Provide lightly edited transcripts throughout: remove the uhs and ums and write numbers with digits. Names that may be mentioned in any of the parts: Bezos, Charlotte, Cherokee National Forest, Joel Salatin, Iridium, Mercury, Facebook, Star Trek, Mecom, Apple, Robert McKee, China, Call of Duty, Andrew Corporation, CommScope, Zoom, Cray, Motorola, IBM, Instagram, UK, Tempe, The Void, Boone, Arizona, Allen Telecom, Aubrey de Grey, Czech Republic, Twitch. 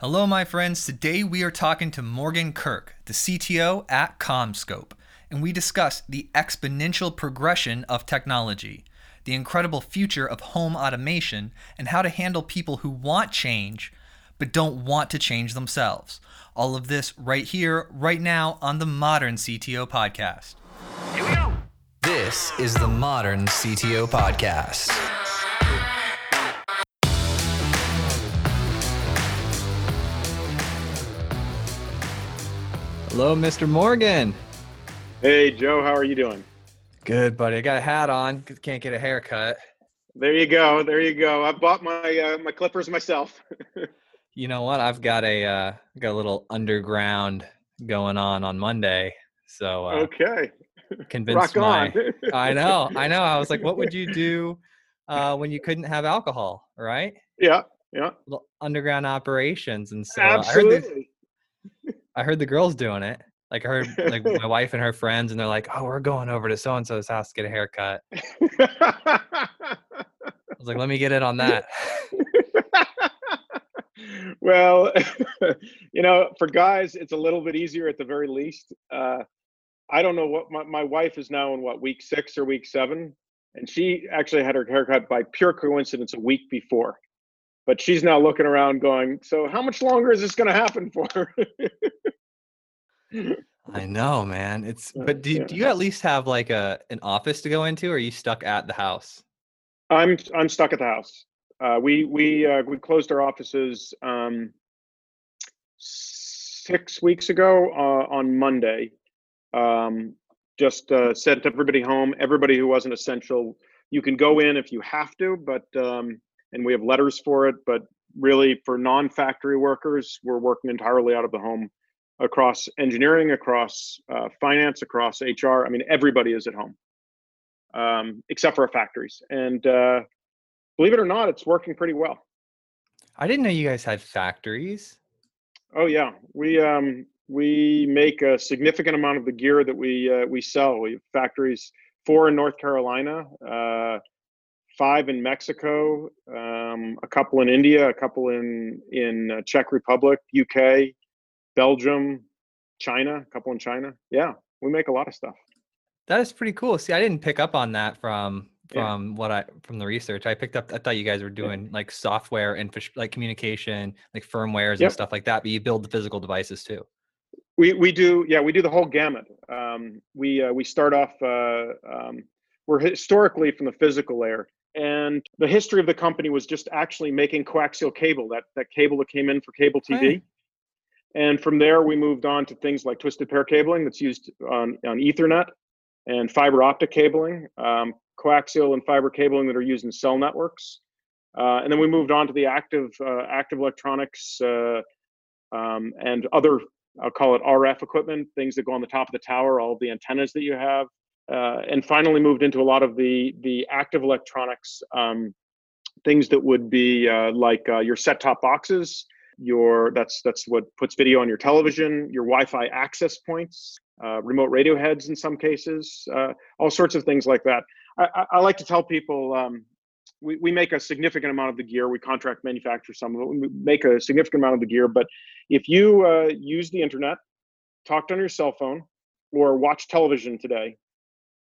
Hello, my friends. Today we are talking to Morgan Kirk, the CTO at CommScope, and we discuss the exponential progression of technology, the incredible future of home automation, and how to handle people who want change but don't want to change themselves. All of this right here, right now on the Modern CTO Podcast. Here we go. This is the Modern CTO Podcast. Hello, Mr. Morgan. Hey, Joe. How are you doing? Good, buddy. I got a hat on. Can't get a haircut. There you go. There you go. I bought my my clippers myself. You know what? I've got a little underground going on Monday. So okay. Convinced Rock on. I know. I was like, what would you do when you couldn't have alcohol, right? Yeah. Underground operations, and so absolutely. I heard the girls doing it. Like I heard like my wife and her friends, and they're like, "Oh, we're going over to so and so's house to get a haircut." I was like, "Let me get in on that." Well, you know, for guys, it's a little bit easier at the very least. I don't know what my wife is now in week 6 or week 7. And she actually had her haircut by pure coincidence a week before. But she's now looking around going, so how much longer is this going to happen for? I know, man. Do you at least have like an office to go into, or are you stuck at the house? I'm stuck at the house. We closed our offices 6 weeks ago on Monday. Just sent everybody home. Everybody who wasn't essential, you can go in if you have to, but and we have letters for it. But really, for non-factory workers, we're working entirely out of the home, across engineering, across finance, across HR. I mean, everybody is at home, except for our factories. And believe it or not, it's working pretty well. I didn't know you guys had factories. Oh yeah, we make a significant amount of the gear that we sell. We have factories 4 in North Carolina, 5 in Mexico, a couple in India, a couple in Czech Republic, UK, Belgium, China, a couple in China. Yeah, we make a lot of stuff. That is pretty cool. See, I didn't pick up on that from the research I picked up. I thought you guys were doing like software and like communication, like firmwares and stuff like that, but you build the physical devices too. We do. Yeah. We do the whole gamut. We start off, we're historically from the physical layer, and the history of the company was just actually making coaxial cable, that cable that came in for cable TV. Right. And from there we moved on to things like twisted pair cabling that's used on Ethernet, and fiber optic cabling, coaxial and fiber cabling that are used in cell networks. And then we moved on to the active electronics and other, I'll call it RF equipment, things that go on the top of the tower, all of the antennas that you have. And finally moved into a lot of the active electronics, things that would be your set-top boxes, that's what puts video on your television, your Wi-Fi access points, remote radio heads in some cases, all sorts of things like that. I like to tell people we make a significant amount of the gear. We contract manufacture some of it. We make a significant amount of the gear, but if you use the internet, talked on your cell phone, or watch television today,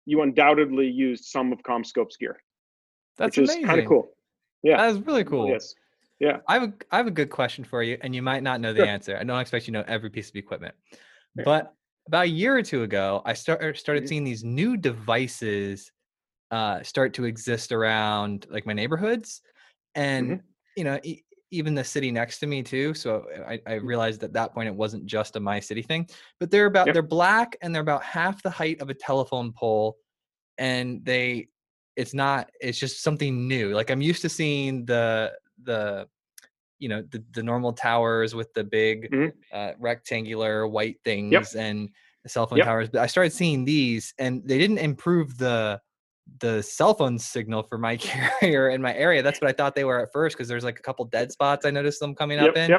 you undoubtedly used some of CommScope's gear. That's amazing. Which is kind of cool. Yeah, that is really cool. Yes. Yeah. I have a good question for you, and you might not know the answer. I don't expect you to know every piece of equipment, but about a year or two ago, I started seeing these new devices start to exist around like my neighborhoods, and you know, even the city next to me too. So I realized at that point it wasn't just a my city thing, but they're black, and they're about half the height of a telephone pole, and it's just something new. Like I'm used to seeing the normal towers with the big rectangular white things and the cell phone towers, but I started seeing these, and they didn't improve the cell phone signal for my carrier in my area. That's what I thought they were at first, because there's like a couple dead spots I noticed them coming up in. Do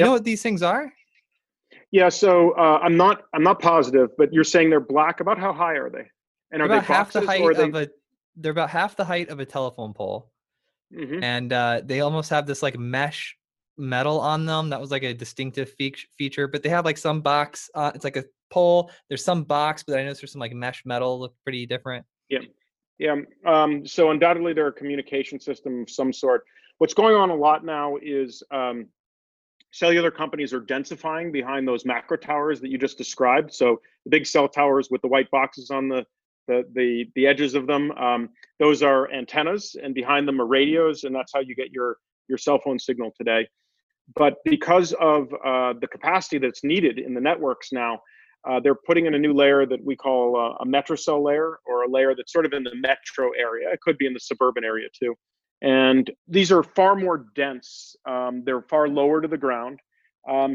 you know what these things are? Yeah, so I'm not positive, but you're saying they're black. About how high are they? And are they boxes, or are they? They're about half the height of a telephone pole. Mm-hmm. And they almost have this like mesh metal on them. That was like a distinctive feature, but they have like some box. It's like a pole. There's some box, but I noticed there's some like mesh metal, look pretty different. Yeah. Yeah. So undoubtedly they're a communication system of some sort. What's going on a lot now is cellular companies are densifying behind those macro towers that you just described. So the big cell towers with the white boxes on the edges of them, those are antennas, and behind them are radios, and that's how you get your cell phone signal today. But because of the capacity that's needed in the networks now, they're putting in a new layer that we call a metrocell layer, or a layer that's sort of in the metro area. It could be in the suburban area too. And these are far more dense. They're far lower to the ground.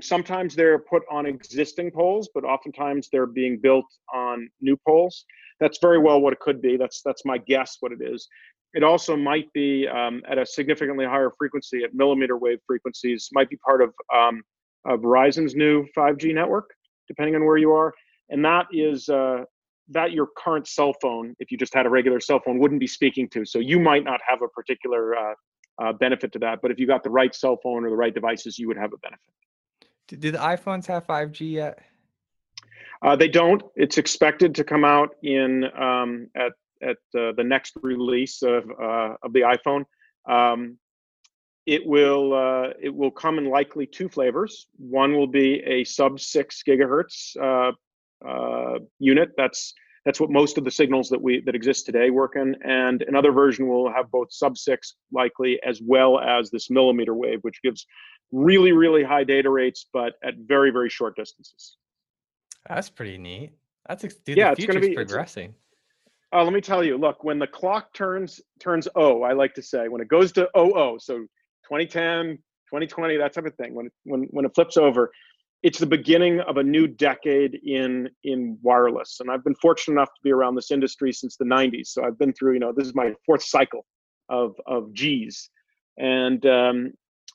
Sometimes they're put on existing poles, but oftentimes they're being built on new poles. That's very well what it could be. That's my guess what it is. It also might be at a significantly higher frequency, at millimeter wave frequencies, might be part of Verizon's new 5G network, depending on where you are. And that is that your current cell phone, if you just had a regular cell phone, wouldn't be speaking to. So you might not have a particular benefit to that, but if you got the right cell phone or the right devices, you would have a benefit. Do the iPhones have 5G yet? They don't. It's expected to come out in at the next release of the iPhone. It will come in likely two flavors. One will be a sub 6 gigahertz unit. That's what most of the signals that exist today work in. And another version will have both sub 6 likely, as well as this millimeter wave, which gives really, really high data rates, but at very, very short distances. That's pretty neat. That's the future's progressing. Let me tell you, look, when the clock turns O, I like to say, when it goes to OO, so 2010, 2020, that type of thing, when it flips over, it's the beginning of a new decade in wireless. And I've been fortunate enough to be around this industry since the 90s. So I've been through, this is my fourth cycle of G's. And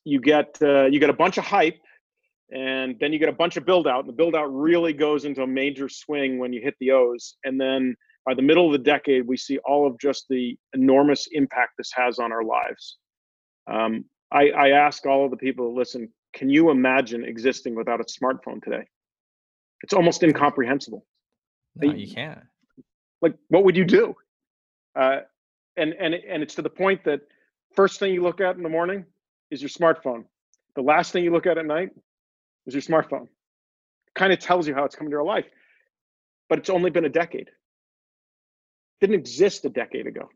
you get a bunch of hype, and then you get a bunch of build out, and the build out really goes into a major swing when you hit the O's. And then by the middle of the decade, we see all of just the enormous impact this has on our lives. I ask all of the people that listen, can you imagine existing without a smartphone today? It's almost incomprehensible. No, you can't. Like, what would you do? And it's to the point that first thing you look at in the morning is your smartphone. The last thing you look at night is your smartphone. It kind of tells you how it's coming to our life, but it's only been a decade. It didn't exist a decade ago.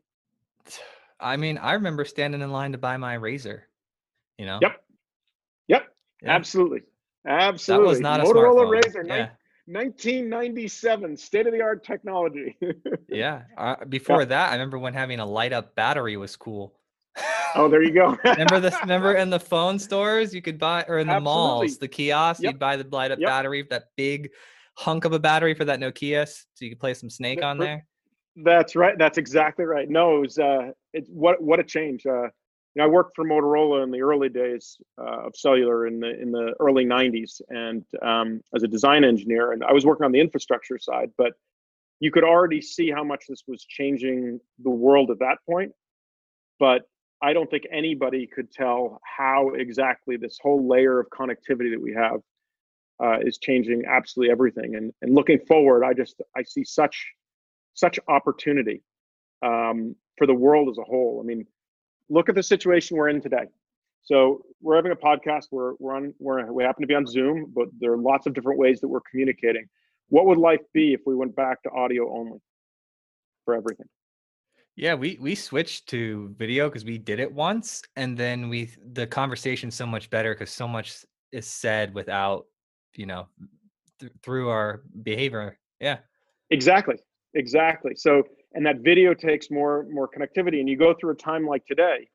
I mean, I remember standing in line to buy my Razor, Yep. Yeah. Absolutely. That was not Motorola a Razor, yeah. 1997, state-of-the-art technology. Yeah. Before that, I remember when having a light-up battery was cool. Oh, there you go. Remember in the phone stores you could buy, or in the malls, the kiosks, you'd buy the light up battery, that big hunk of a battery for that Nokia, so you could play some Snake on there. That's right. That's exactly right. No, it was what a change. I worked for Motorola in the early days of cellular in the early 90s, and as a design engineer, and I was working on the infrastructure side, but you could already see how much this was changing the world at that point. But I don't think anybody could tell how exactly this whole layer of connectivity that we have is changing absolutely everything. And looking forward, I see such opportunity for the world as a whole. I mean, look at the situation we're in today. So we're having a podcast. We happen to be on Zoom, but there are lots of different ways that we're communicating. What would life be if we went back to audio only for everything? Yeah, we switched to video because we did it once, and then the conversation's so much better because so much is said without, through our behavior. Yeah, exactly. So, and that video takes more connectivity, and you go through a time like today.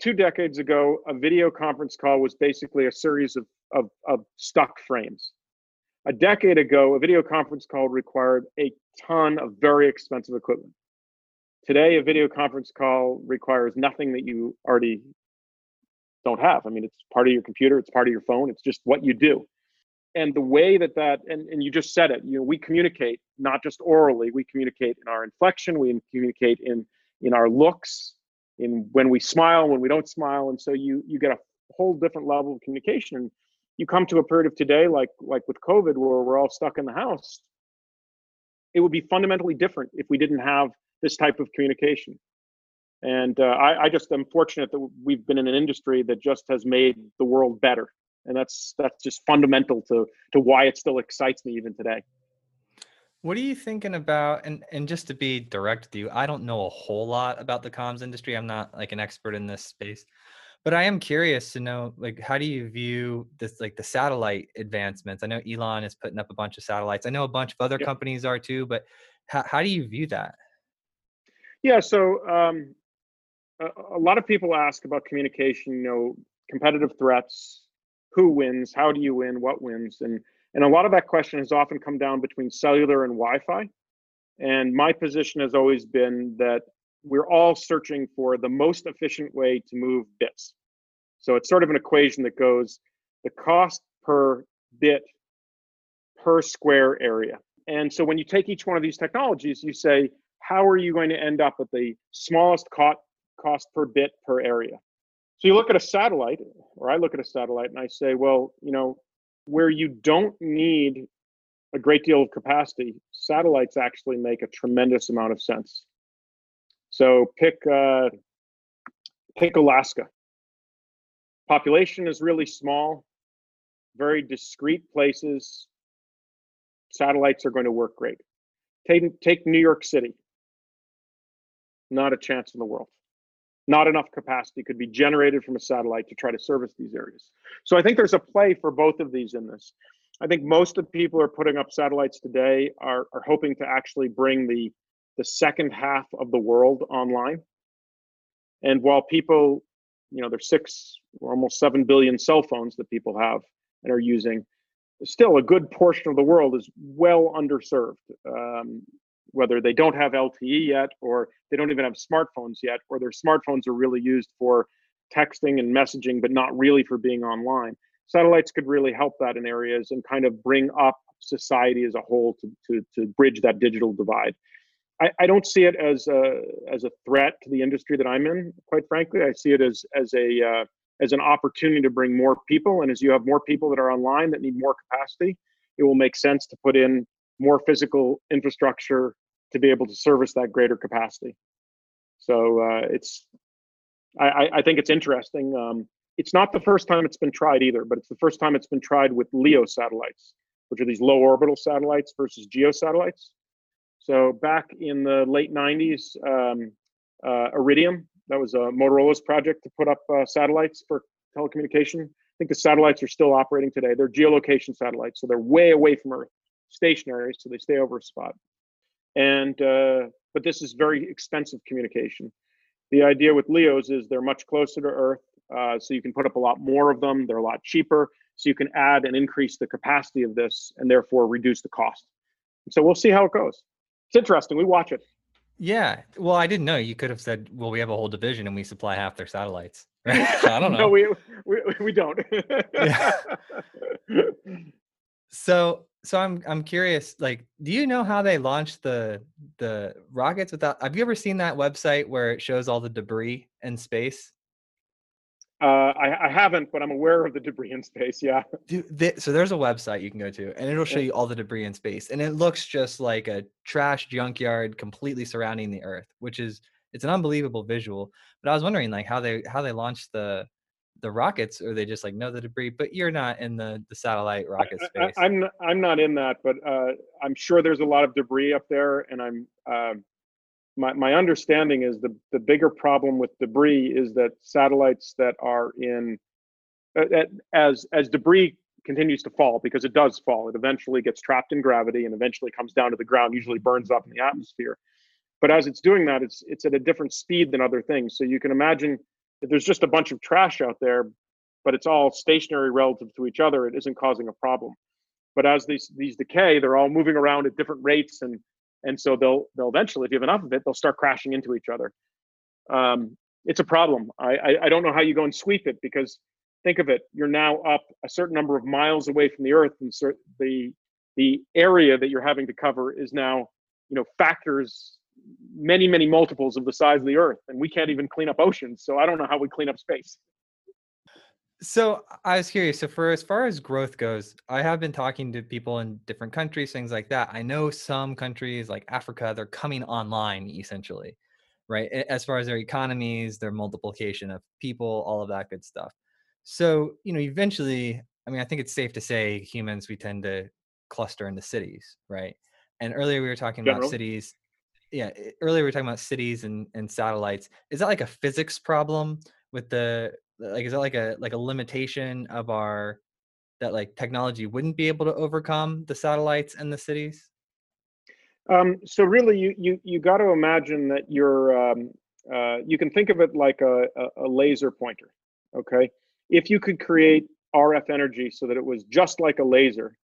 2 decades ago, a video conference call was basically a series of stock frames. A decade ago, a video conference call required a ton of very expensive equipment. Today, a video conference call requires nothing that you already don't have. I mean, it's part of your computer, it's part of your phone, it's just what you do. And the way that you just said it, we communicate not just orally, we communicate in our inflection, we communicate in our looks, in when we smile, when we don't smile. And so you get a whole different level of communication. And you come to a period of today, like with COVID, where we're all stuck in the house. It would be fundamentally different if we didn't have this type of communication. And I just am fortunate that we've been in an industry that just has made the world better. And that's just fundamental to why it still excites me even today. What are you thinking about? And just to be direct with you, I don't know a whole lot about the comms industry. I'm not like an expert in this space, but I am curious to know, like, how do you view this, like the satellite advancements? I know Elon is putting up a bunch of satellites. I know a bunch of other companies are too, but how do you view that? Yeah, so a lot of people ask about communication, you know, competitive threats, who wins, how do you win, what wins? And a lot of that question has often come down between cellular and Wi-Fi. And my position has always been that we're all searching for the most efficient way to move bits. So it's sort of an equation that goes the cost per bit per square area. And so when you take each one of these technologies, you say, how are you going to end up at the smallest cost per bit per area? So you look at a satellite, or I look at a satellite and I say, well, you know, where you don't need a great deal of capacity, satellites actually make a tremendous amount of sense. So pick Alaska. Population is really small, very discrete places. Satellites are going to work great. Take New York City. Not a chance in the world. Not enough capacity could be generated from a satellite to try to service these areas. So I think there's a play for both of these in this. I think most of the people who are putting up satellites today are hoping to actually bring the second half of the world online. And while people, you know, there's 6 or almost 7 billion cell phones that people have and are using, still a good portion of the world is well underserved. Whether they don't have LTE yet, or they don't even have smartphones yet, or their smartphones are really used for texting and messaging, but not really for being online. Satellites could really help that in areas and kind of bring up society as a whole to bridge that digital divide. I don't see it as a threat to the industry that I'm in, quite frankly. I see it as an opportunity to bring more people. And as you have more people that are online that need more capacity, it will make sense to put in more physical infrastructure to be able to service that greater capacity. So I think it's interesting. It's not the first time it's been tried either, but it's the first time it's been tried with LEO satellites, which are these low orbital satellites versus geo satellites. So back in the late 90s, Iridium, that was Motorola's project to put up satellites for telecommunication. I think the satellites are still operating today. They're geolocation satellites, so they're way away from Earth, stationary, so they stay over a spot. And but this is very expensive communication. The idea with LEOs is they're much closer to Earth, so you can put up a lot more of them. They're a lot cheaper, so you can add and increase the capacity of this and therefore reduce the cost. So we'll see how it goes. It's interesting. We watch it. Yeah. Well, I didn't know. You could have said, well, we have a whole division and we supply half their satellites. Right? So I don't know. No, we don't. Yeah. So I'm curious, like, do you know how they launched the rockets without, have you ever seen that website where it shows all the debris in space? I haven't, but I'm aware of the debris in space. Yeah. Dude, so there's a website you can go to and it'll show you all the debris in space. And it looks just like a trash junkyard completely surrounding the Earth, which is, it's an unbelievable visual. But I was wondering, like, how they launched the rockets, or they just like know the debris, but you're not in the satellite rocket space. I'm not in that, but I'm sure there's a lot of debris up there. And I'm my understanding is the bigger problem with debris is that satellites that are in as debris continues to fall, because it does fall, it eventually gets trapped in gravity and eventually comes down to the ground, usually burns up in the atmosphere. But as it's doing that, it's at a different speed than other things. So you can imagine, if there's just a bunch of trash out there, but it's all stationary relative to each other, it isn't causing a problem. But as these decay, they're all moving around at different rates, and so they'll eventually, if you have enough of it, they'll start crashing into each other. It's a problem. I don't know how you go and sweep it, because think of it, you're now up a certain number of miles away from the Earth, and so the area that you're having to cover is now, you know, factors many multiples of the size of the Earth, and we can't even clean up oceans, so I don't know how we clean up space. So I was curious. So for as far as growth goes, I have been talking to people in different countries, things like that. I know some countries like Africa, they're coming online essentially, right? As far as their economies, their multiplication of people, all of that good stuff. So, you know, eventually, I mean, I think it's safe to say humans, we tend to cluster into cities, right? And earlier we were talking about cities. Yeah. Earlier we were talking about cities and satellites. Is that like a physics problem with the, like, is that like a limitation of our, that like technology wouldn't be able to overcome the satellites and the cities? So really you got to imagine that you're, you can think of it like a laser pointer. Okay. If you could create RF energy so that it was just like a laser,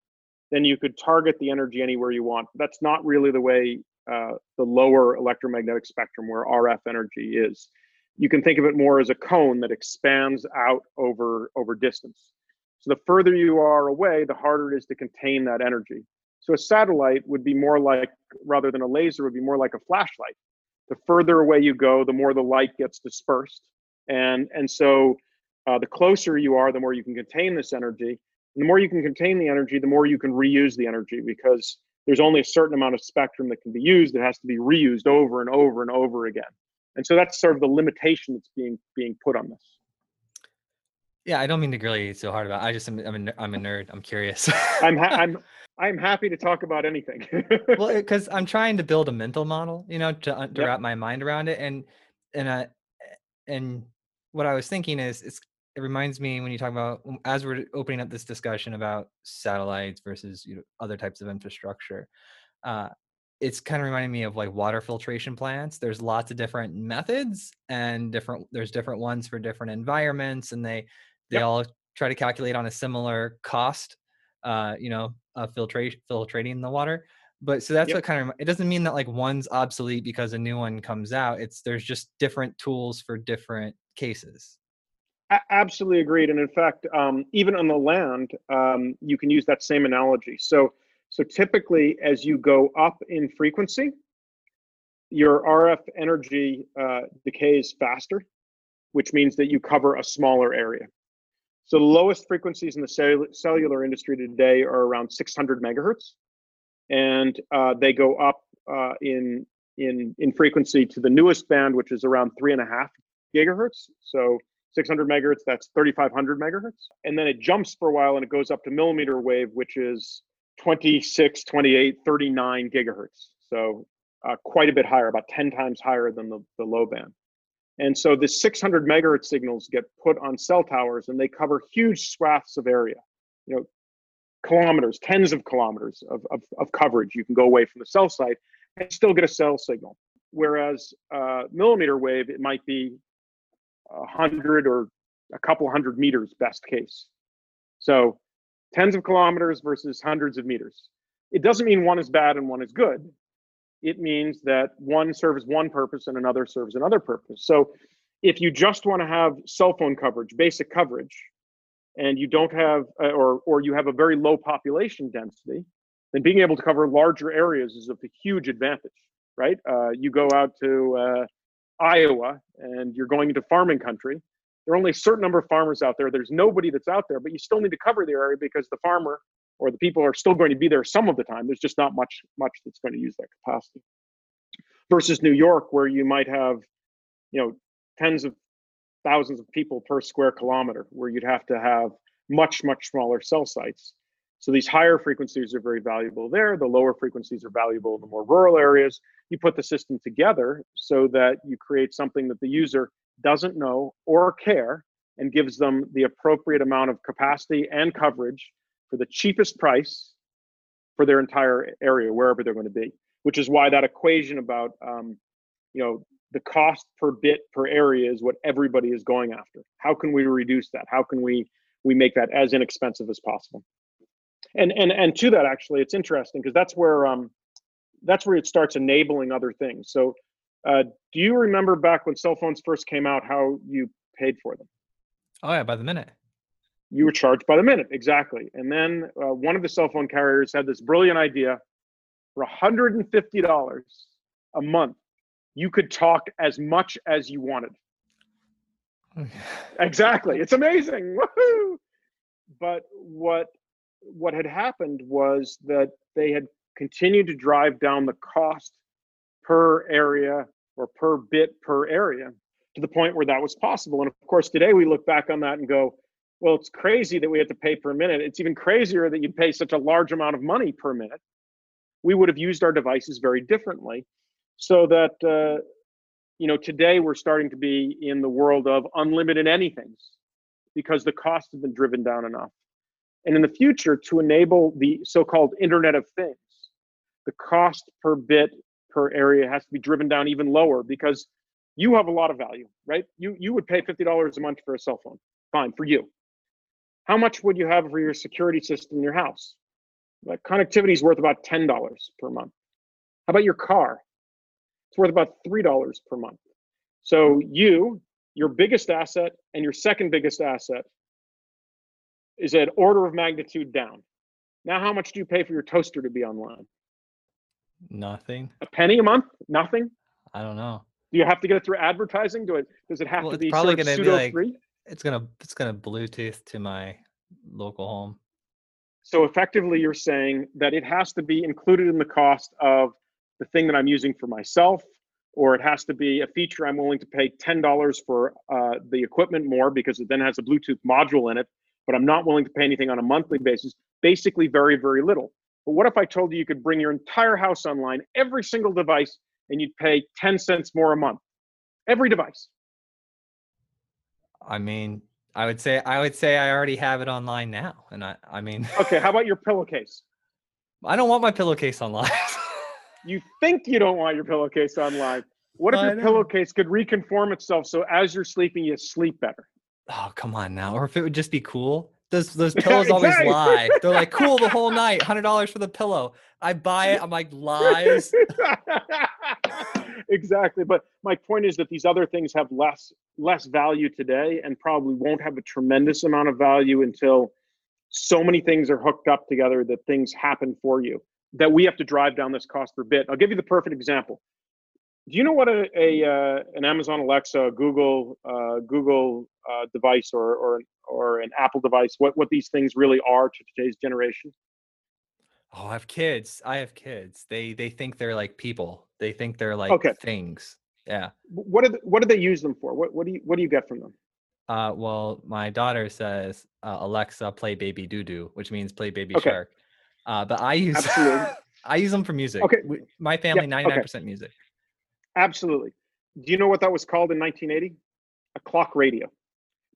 then you could target the energy anywhere you want. That's not really the way the lower electromagnetic spectrum where RF energy is. You can think of it more as a cone that expands out over distance. So the further you are away, the harder it is to contain that energy. So a satellite would be more like, rather than a laser, would be more like a flashlight. The further away you go, the more the light gets dispersed. And so the closer you are, the more you can contain this energy. And the more you can contain the energy, the more you can reuse the energy, because there's only a certain amount of spectrum that can be used. That has to be reused over and over and over again. And so that's sort of the limitation that's being put on this. Yeah, I don't mean to grill you so hard about it. I'm a nerd. I'm curious. I'm happy to talk about anything. Well, because I'm trying to build a mental model, you know, to wrap my mind around it. And what I was thinking is, it reminds me when you talk about, as we're opening up this discussion about satellites versus, you know, other types of infrastructure. It's kind of reminding me of like water filtration plants. There's lots of different methods and there's different ones for different environments, and they all try to calculate on a similar cost, you know, of filtrating the water. But so that's what kind of, it doesn't mean that like one's obsolete because a new one comes out. There's just different tools for different cases. Absolutely agreed. And in fact, even on the land, you can use that same analogy. So typically, as you go up in frequency, your RF energy decays faster, which means that you cover a smaller area. So the lowest frequencies in the cellular industry today are around 600 megahertz, and they go up in frequency to the newest band, which is around 3.5 gigahertz. So 600 megahertz, that's 3,500 megahertz, and then it jumps for a while and it goes up to millimeter wave, whiwhich is 26, 28, 39 gigahertz. So quite a bit higher, about 10 times higher than the low band. And so the 600 megahertz signals get put on cell towers, and they cover huge swaths of area, you know, kilometers, tens of kilometers of coverage. You can go away from the cell site and still get a cell signal. Whereas millimeter wave, it might be 100 or a couple hundred meters, best case. So tens of kilometers versus hundreds of meters. It doesn't mean one is bad and one is good. It means that one serves one purpose and another serves another purpose. So if you just want to have cell phone coverage, basic coverage, and you don't have, or you have a very low population density, then being able to cover larger areas is of a huge advantage, right? You go out to Iowa and you're going into farming country. There are only a certain number of farmers out there. There's nobody that's out there, but you still need to cover the area because the farmer or the people are still going to be there some of the time. There's just not much that's going to use that capacity. Versus New York, where you might have, you know, tens of thousands of people per square kilometer, where you'd have to have much, much smaller cell sites. So these higher frequencies are very valuable there. The lower frequencies are valuable in the more rural areas. You put the system together so that you create something that the user doesn't know or care, and gives them the appropriate amount of capacity and coverage for the cheapest price for their entire area, wherever they're going to be, which is why that equation about, you know, the cost per bit per area is what everybody is going after. How can we reduce that? How can we make that as inexpensive as possible? And to that, actually, it's interesting because that's where it starts enabling other things. So do you remember back when cell phones first came out, how you paid for them? Oh yeah, by the minute. You were charged by the minute, exactly. And then one of the cell phone carriers had this brilliant idea. For $150 a month, you could talk as much as you wanted. Exactly. It's amazing. Woohoo! But what had happened was that they had continued to drive down the cost per area or per bit per area to the point where that was possible. And of course, today we look back on that and go, well, it's crazy that we have to pay per minute. It's even crazier that you'd pay such a large amount of money per minute. We would have used our devices very differently, so that, today we're starting to be in the world of unlimited anythings because the costs have been driven down enough. And in the future, to enable the so-called Internet of Things, the cost per bit per area has to be driven down even lower, because you have a lot of value, right? You would pay $50 a month for a cell phone. Fine, for you. How much would you have for your security system in your house? Like, connectivity is worth about $10 per month. How about your car? It's worth about $3 per month. So your biggest asset and your second biggest asset is an order of magnitude down. Now, how much do you pay for your toaster to be online? Nothing. A penny a month? Nothing? I don't know. Do you have to get it through advertising? Does it have to be sort of pseudo-free? It's gonna Bluetooth to my local home. So effectively, you're saying that it has to be included in the cost of the thing that I'm using for myself, or it has to be a feature I'm willing to pay $10 for the equipment more because it then has a Bluetooth module in it, but I'm not willing to pay anything on a monthly basis. Basically, very, very little. But what if I told you could bring your entire house online, every single device, and you'd pay 10 cents more a month? Every device. I mean, I would say I already have it online now. And I mean, okay, how about your pillowcase? I don't want my pillowcase online. You think you don't want your pillowcase online. What if your pillowcase could reconform itself so as you're sleeping, you sleep better? Oh, come on now. Or if it would just be cool. Those pillows always lie. They're like, cool the whole night, $100 for the pillow. I buy it, I'm like, lies. Exactly. But my point is that these other things have less value today, and probably won't have a tremendous amount of value until so many things are hooked up together that things happen for you, that we have to drive down this cost per bit. I'll give you the perfect example. Do you know what an Amazon Alexa, Google device, or an Apple device, what these things really are to today's generation? Oh, I have kids. They think they're like people. They think they're like things. Yeah. What do they use them for? What do you get from them? Well, my daughter says, Alexa, play Baby Doo-Doo, which means play Baby Shark. But I use them for music. Okay. My family, 99% music. Absolutely. Do you know what that was called in 1980? A clock radio.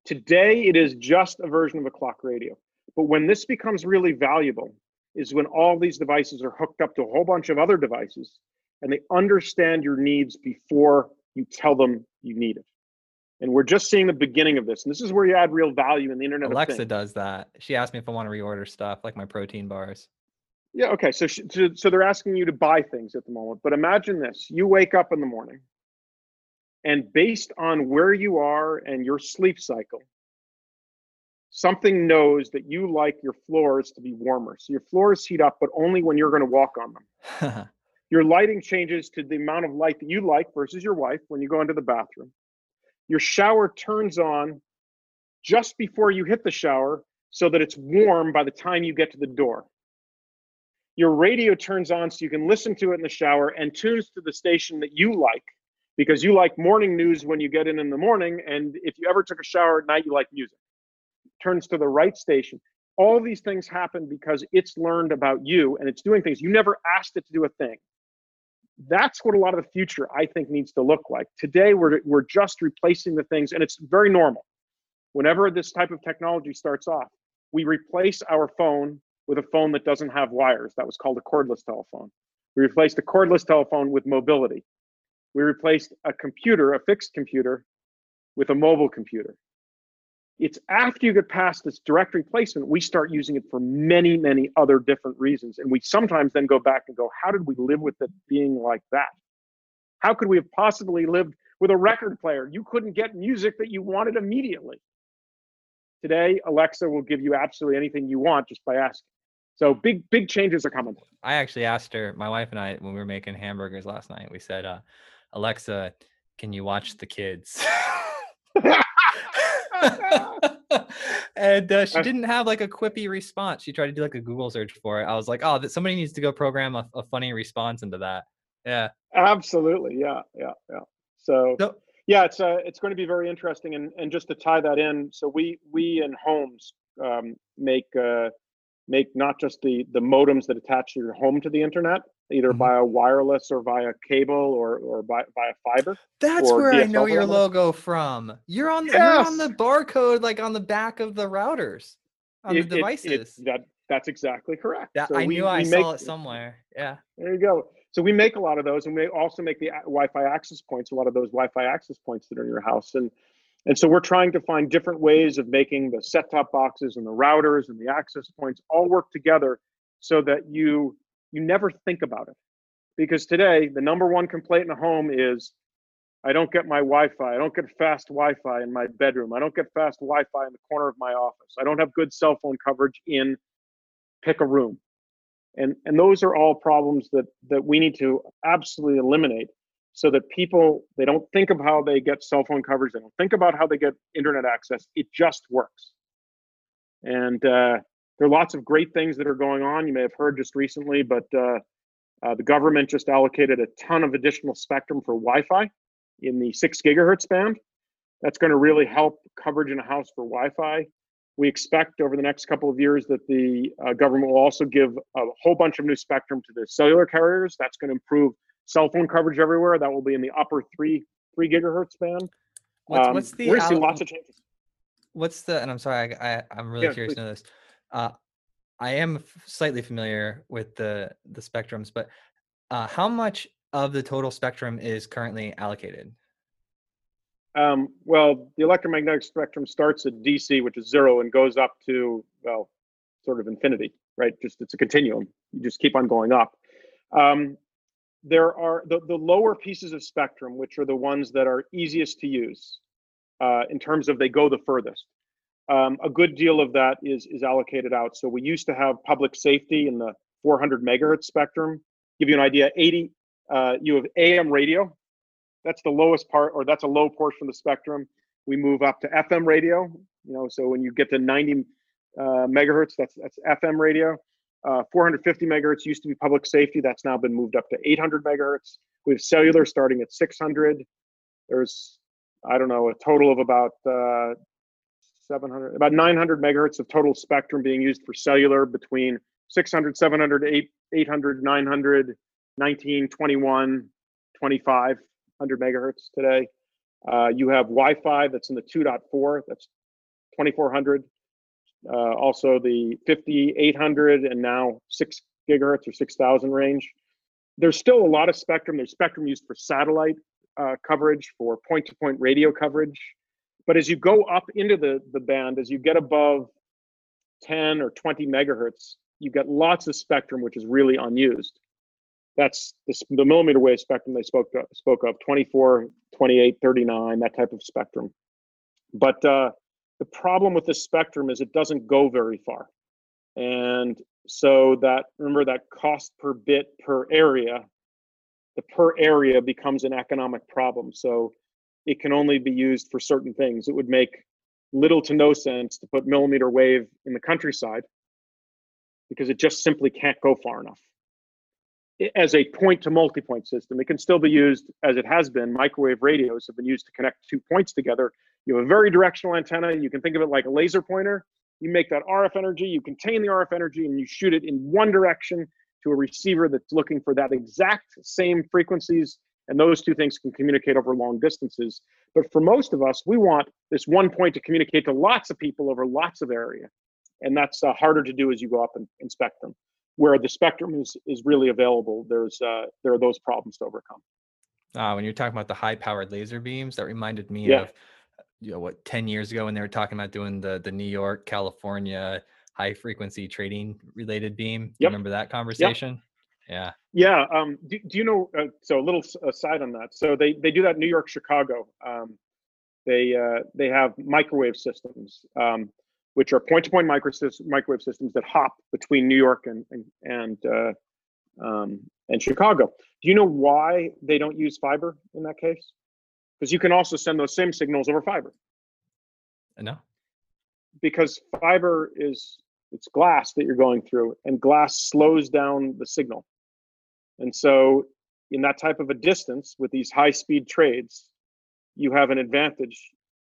Today, it is just a version of a clock radio. But when this becomes really valuable is when all these devices are hooked up to a whole bunch of other devices, and they understand your needs before you tell them you need it. And we're just seeing the beginning of this. And this is where you add real value in the Internet of Things. Alexa does that. She asked me if I want to reorder stuff, like my protein bars. Yeah, okay. So they're asking you to buy things at the moment. But imagine this. You wake up in the morning, and based on where you are and your sleep cycle, something knows that you like your floors to be warmer. So your floors heat up, but only when you're going to walk on them. Your lighting changes to the amount of light that you like versus your wife when you go into the bathroom. Your shower turns on just before you hit the shower so that it's warm by the time you get to the door. Your radio turns on so you can listen to it in the shower and tunes to the station that you like, because you like morning news when you get in the morning. And if you ever took a shower at night, you like music. Turns to the right station. All these things happen because it's learned about you, and it's doing things. You never asked it to do a thing. That's what a lot of the future, I think, needs to look like. Today, we're just replacing the things, and it's very normal. Whenever this type of technology starts off, we replace our phone with a phone that doesn't have wires. That was called a cordless telephone. We replaced the cordless telephone with mobility. We replaced a computer, a fixed computer, with a mobile computer. It's after you get past this direct replacement, we start using it for many, many other different reasons. And we sometimes then go back and go, how did we live with it being like that? How could we have possibly lived with a record player? You couldn't get music that you wanted immediately. Today, Alexa will give you absolutely anything you want just by asking. So big changes are coming. I actually asked her, my wife and I, when we were making hamburgers last night, we said, Alexa, can you watch the kids? And she didn't have like a quippy response. She tried to do like a Google search for it. I was like, oh, that somebody needs to go program a funny response into that. Yeah, absolutely. Yeah. So yeah, it's going to be very interesting. And just to tie that in, so we in homes make not just the modems that attach your home to the internet, either via wireless or via cable or via fiber. That's where DSL I know your logo from. You're on the, you're on the barcode, like on the back of the routers, on the devices. That's exactly correct. I knew I saw it somewhere. Yeah. There you go. So we make a lot of those, and we also make the Wi-Fi access points, a lot of those Wi-Fi access points that are in your house. And so we're trying to find different ways of making the set-top boxes and the routers and the access points all work together so that you never think about it. Because today, the number one complaint in a home is, I don't get my Wi-Fi. I don't get fast Wi-Fi in my bedroom. I don't get fast Wi-Fi in the corner of my office. I don't have good cell phone coverage in pick a room. And those are all problems that we need to absolutely eliminate, so that people, they don't think of how they get cell phone coverage. They don't think about how they get internet access. It just works. And there are lots of great things that are going on. You may have heard just recently, but the government just allocated a ton of additional spectrum for Wi-Fi in the 6 gigahertz band. That's going to really help coverage in a house for Wi-Fi. We expect over the next couple of years that the government will also give a whole bunch of new spectrum to the cellular carriers. That's going to improve cell phone coverage everywhere. That will be in the upper three gigahertz band. We're seeing lots of changes. And I'm sorry, I'm really curious to know this. I am slightly familiar with the spectrums, but how much of the total spectrum is currently allocated? Well, the electromagnetic spectrum starts at DC, which is zero, and goes up to, well, sort of infinity, right? Just, it's a continuum. You just keep on going up. There are the lower pieces of spectrum, which are the ones that are easiest to use in terms of they go the furthest. A good deal of that is allocated out. So we used to have public safety in the 400 megahertz spectrum. Give you an idea, you have AM radio. That's the lowest part, or that's a low portion of the spectrum. We move up to FM radio, so when you get to 90 megahertz, that's FM radio. 450 megahertz used to be public safety. That's now been moved up to 800 megahertz. We have cellular starting at 600. There's, I don't know, a total of about 900 megahertz of total spectrum being used for cellular between 600, 700, 800, 900, 19, 21, 25. 100 megahertz today. You have Wi-Fi that's in the 2.4, that's 2400. Also the 5800 and now 6 gigahertz or 6,000 range. There's still a lot of spectrum. There's spectrum used for satellite coverage, for point-to-point radio coverage. But as you go up into the band, as you get above 10 or 20 megahertz, you get lots of spectrum which is really unused. That's the millimeter wave spectrum they spoke of, 24, 28, 39, that type of spectrum. But the problem with this spectrum is it doesn't go very far. And so remember that cost per bit per area, the per area becomes an economic problem. So it can only be used for certain things. It would make little to no sense to put millimeter wave in the countryside because it just simply can't go far enough. As a point to multipoint system, it can still be used as it has been. Microwave radios have been used to connect two points together. You have a very directional antenna. You can think of it like a laser pointer. You make that RF energy, you contain the RF energy, and you shoot it in one direction to a receiver that's looking for that exact same frequencies. And those two things can communicate over long distances. But for most of us, we want this one point to communicate to lots of people over lots of area. And that's harder to do as you go up in spectrum. Where the spectrum is really available, there are those problems to overcome. When you're talking about the high-powered laser beams, that reminded me of 10 years ago when they were talking about doing the New York, California high-frequency trading-related beam. Yep. Remember that conversation? Yep. Yeah. Yeah. Do you know? So a little aside on that. So they do that in New York, Chicago. They have microwave systems. Which are point-to-point microwave systems that hop between New York and Chicago. Do you know why they don't use fiber in that case? Because you can also send those same signals over fiber. No. Because fiber is, it's glass that you're going through, and glass slows down the signal. And so in that type of a distance with these high speed trades, you have an advantage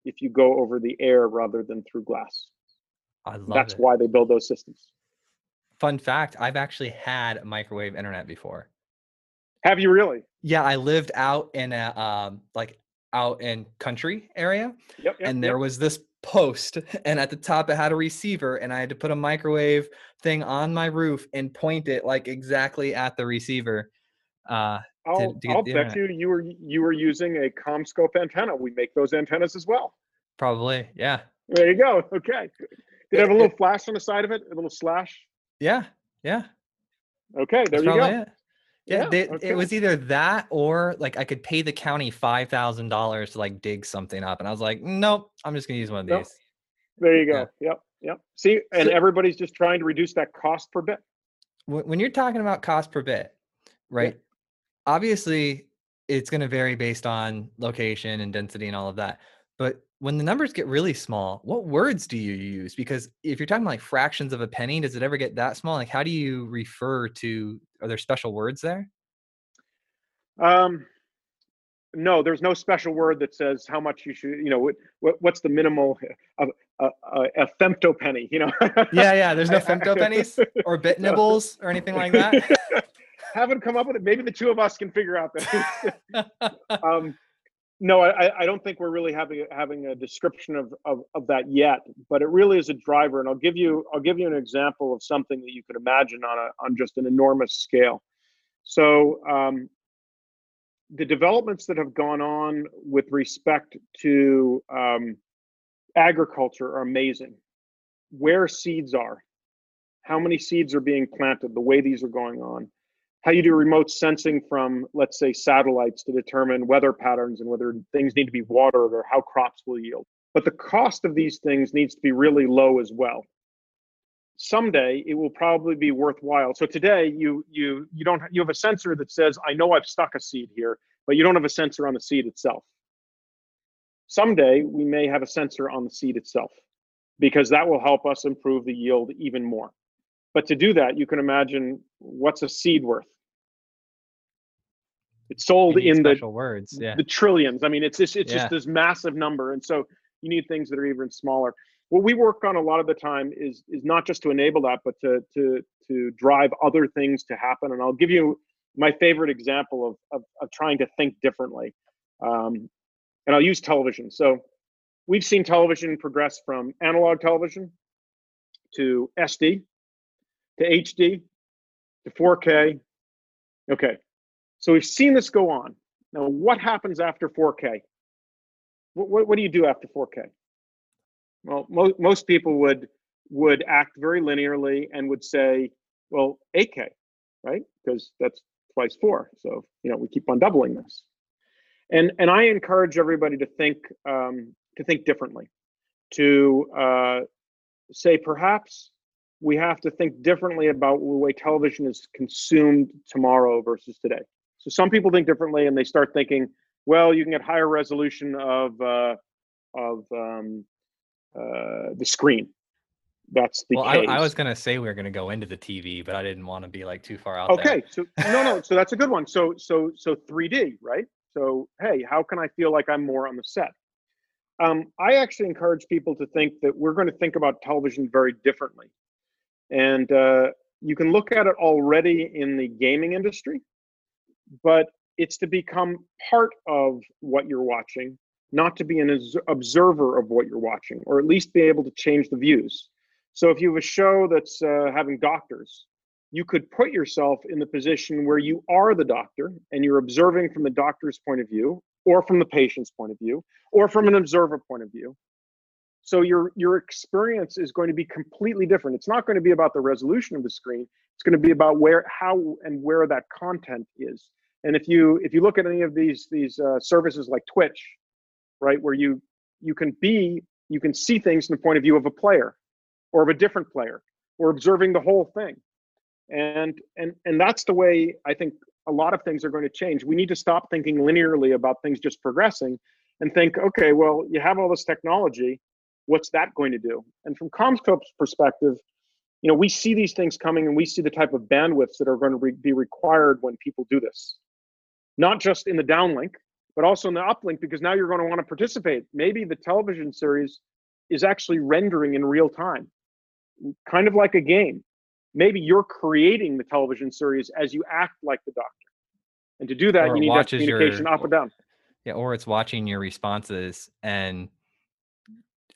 if you go over the air rather than through glass. I love That's why they build those systems. Fun fact, I've actually had microwave internet before. Have you really? Yeah, I lived out in a like out in country area. Yep, and there was this post, and at the top it had a receiver, and I had to put a microwave thing on my roof and point it like exactly at the receiver. I'll bet you were using a CommScope antenna. We make those antennas as well. Probably, yeah. There you go. Okay. Did it have a little flash on the side of it? A little slash? Yeah, yeah. Okay, there you go. It. Yeah, yeah, it was either that or like I could pay the county $5,000 to like dig something up, and I was like, nope, I'm just gonna use one of these. There you go. Yeah. Yep. See, and everybody's just trying to reduce that cost per bit. When you're talking about cost per bit, right? Yeah. Obviously, it's gonna vary based on location and density and all of that. But when the numbers get really small, what words do you use? Because if you're talking like fractions of a penny, does it ever get that small? Like, how do you refer to, are there special words there? No, there's no special word that says how much you should, you know, what's the minimal, a femtopenny, you know? Yeah. There's no femtopennies or bitnibbles or anything like that. Haven't come up with it. Maybe the two of us can figure out that. No, I don't think we're really having a description of that yet, but it really is a driver. And I'll give you an example of something that you could imagine on just an enormous scale. So the developments that have gone on with respect to agriculture are amazing. Where seeds are, how many seeds are being planted, the way these are going on. How you do remote sensing from, let's say, satellites to determine weather patterns and whether things need to be watered or how crops will yield. But the cost of these things needs to be really low as well. Someday it will probably be worthwhile. So today you have a sensor that says, I know I've stuck a seed here, but you don't have a sensor on the seed itself. Someday we may have a sensor on the seed itself, because that will help us improve the yield even more. But to do that, you can imagine, what's a seed worth? It's sold in the trillions. I mean, it's just this massive number. And so you need things that are even smaller. What we work on a lot of the time is not just to enable that, but to drive other things to happen. And I'll give you my favorite example of trying to think differently. And I'll use television. So we've seen television progress from analog television to SD, to HD, to 4K. Okay, so we've seen this go on. Now, what happens after 4K? What do you do after 4K? Well, most people would act very linearly and would say, well, 8K, right? Because that's twice 4. So, you know, we keep on doubling this. And I encourage everybody to think differently, to say perhaps we have to think differently about the way television is consumed tomorrow versus today. So some people think differently, and they start thinking, well, you can get higher resolution of the screen. That's the case. I was going to say we were going to go into the TV, but I didn't want to be like too far out there. Okay, so no, so that's a good one. So 3D, right? So hey, how can I feel like I'm more on the set? I actually encourage people to think that we're going to think about television very differently. And you can look at it already in the gaming industry, but it's to become part of what you're watching, not to be an observer of what you're watching, or at least be able to change the views. So if you have a show that's having doctors, you could put yourself in the position where you are the doctor and you're observing from the doctor's point of view, or from the patient's point of view, or from an observer point of view. So your experience is going to be completely different. It's not going to be about the resolution of the screen. It's going to be about where that content is. And if you look at any of these services like Twitch, right, where you can see things from the point of view of a player, or of a different player, or observing the whole thing. And that's the way I think a lot of things are going to change. We need to stop thinking linearly about things just progressing, and think, okay, well, you have all this technology. what's that going to do? And from CommScope's perspective, you know, we see these things coming and we see the type of bandwidths that are going to be required when people do this, not just in the downlink, but also in the uplink, because now you're going to want to participate. Maybe the television series is actually rendering in real time, kind of like a game. Maybe you're creating the television series as you act like the doctor. And to do that, you need that communication up and down. Yeah, or it's watching your responses and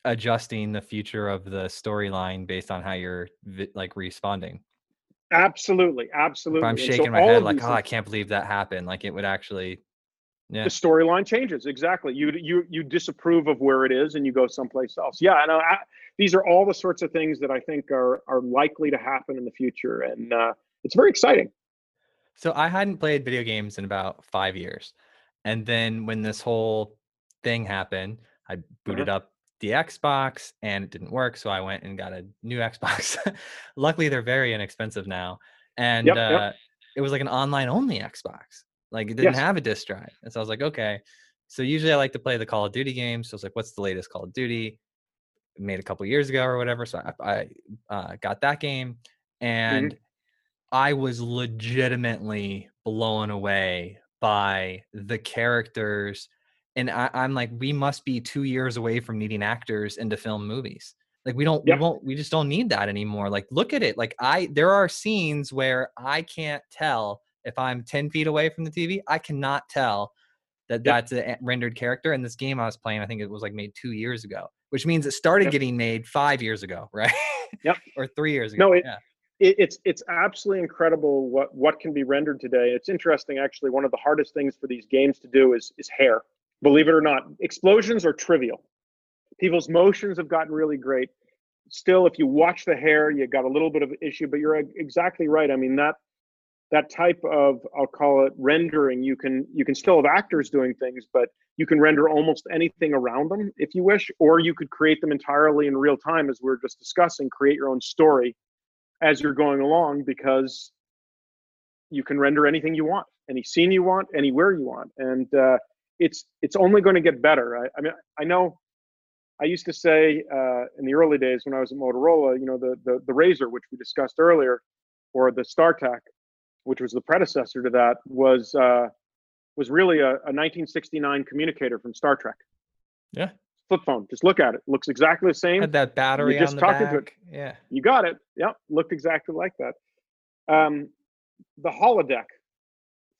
adjusting the future of the storyline based on how you're like responding. Absolutely, absolutely. If I'm shaking my head like, oh, I can't believe that happened. Like it would actually... Yeah. The storyline changes. Exactly. You disapprove of where it is and you go someplace else. Yeah. And these are all the sorts of things that I think are likely to happen in the future. And it's very exciting. So I hadn't played video games in about 5 years. And then when this whole thing happened, I booted up the Xbox and it didn't work. So I went and got a new Xbox. Luckily, they're very inexpensive now. And it was like an online only Xbox. Like it didn't have a disc drive. And so I was like, okay. So usually I like to play the Call of Duty games. So I was like, what's the latest Call of Duty? Made a couple years ago or whatever. So I got that game. And I was legitimately blown away by the characters. And I'm like, we must be 2 years away from needing actors and to film movies. Like we just don't need that anymore. Like, look at it. Like there are scenes where I can't tell. If I'm 10 feet away from the TV, I cannot tell that that's a rendered character. And this game I was playing, I think it was like made 2 years ago, which means it started getting made 5 years ago, right? Yep. Or 3 years ago. No, it's absolutely incredible what can be rendered today. It's interesting, actually, one of the hardest things for these games to do is hair. Believe it or not, explosions are trivial. People's motions have gotten really great. Still, if you watch the hair, you got a little bit of an issue, but you're exactly right. I mean, that type of, I'll call it rendering, you can still have actors doing things, but you can render almost anything around them if you wish, or you could create them entirely in real time, as we were just discussing, create your own story as you're going along, because you can render anything you want, any scene you want, anywhere you want. And it's only going to get better. I mean, I know I used to say in the early days when I was at Motorola, you know, the Razor, which we discussed earlier, or the Star Trek, which was the predecessor to that, was really a 1969 communicator from Star Trek. Yeah. Flip phone. Just look at it. Looks exactly the same. Had that battery on the back. It. Yeah. You got it. Yep. Looked exactly like that. The holodeck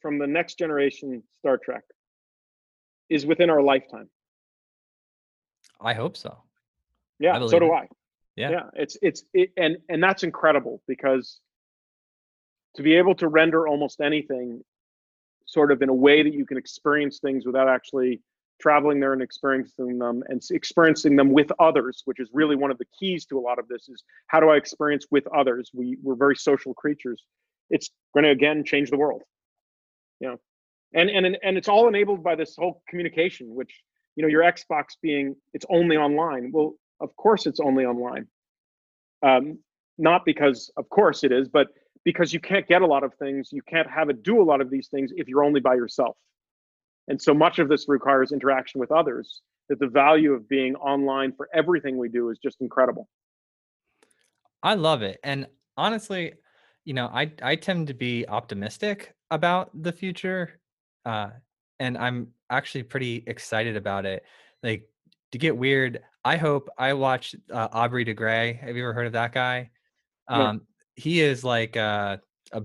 from the next generation Star Trek is within our lifetime. I hope so. Yeah. So do I. Yeah. Yeah. And that's incredible, because to be able to render almost anything sort of in a way that you can experience things without actually traveling there and experiencing them with others, which is really one of the keys to a lot of this, is how do I experience with others? We're very social creatures. It's going to, again, change the world, you know, and it's all enabled by this whole communication, which, you know, your Xbox being, it's only online. Well, of course it's only online. Not because of course it is, but because you can't get a lot of things, you can't have it do a lot of these things if you're only by yourself. And so much of this requires interaction with others, that the value of being online for everything we do is just incredible. I love it. And honestly, you know, I tend to be optimistic about the future. And I'm actually pretty excited about it. Like, to get weird, I hope, I watched Aubrey de Grey. Have you ever heard of that guy? Yeah. He is like a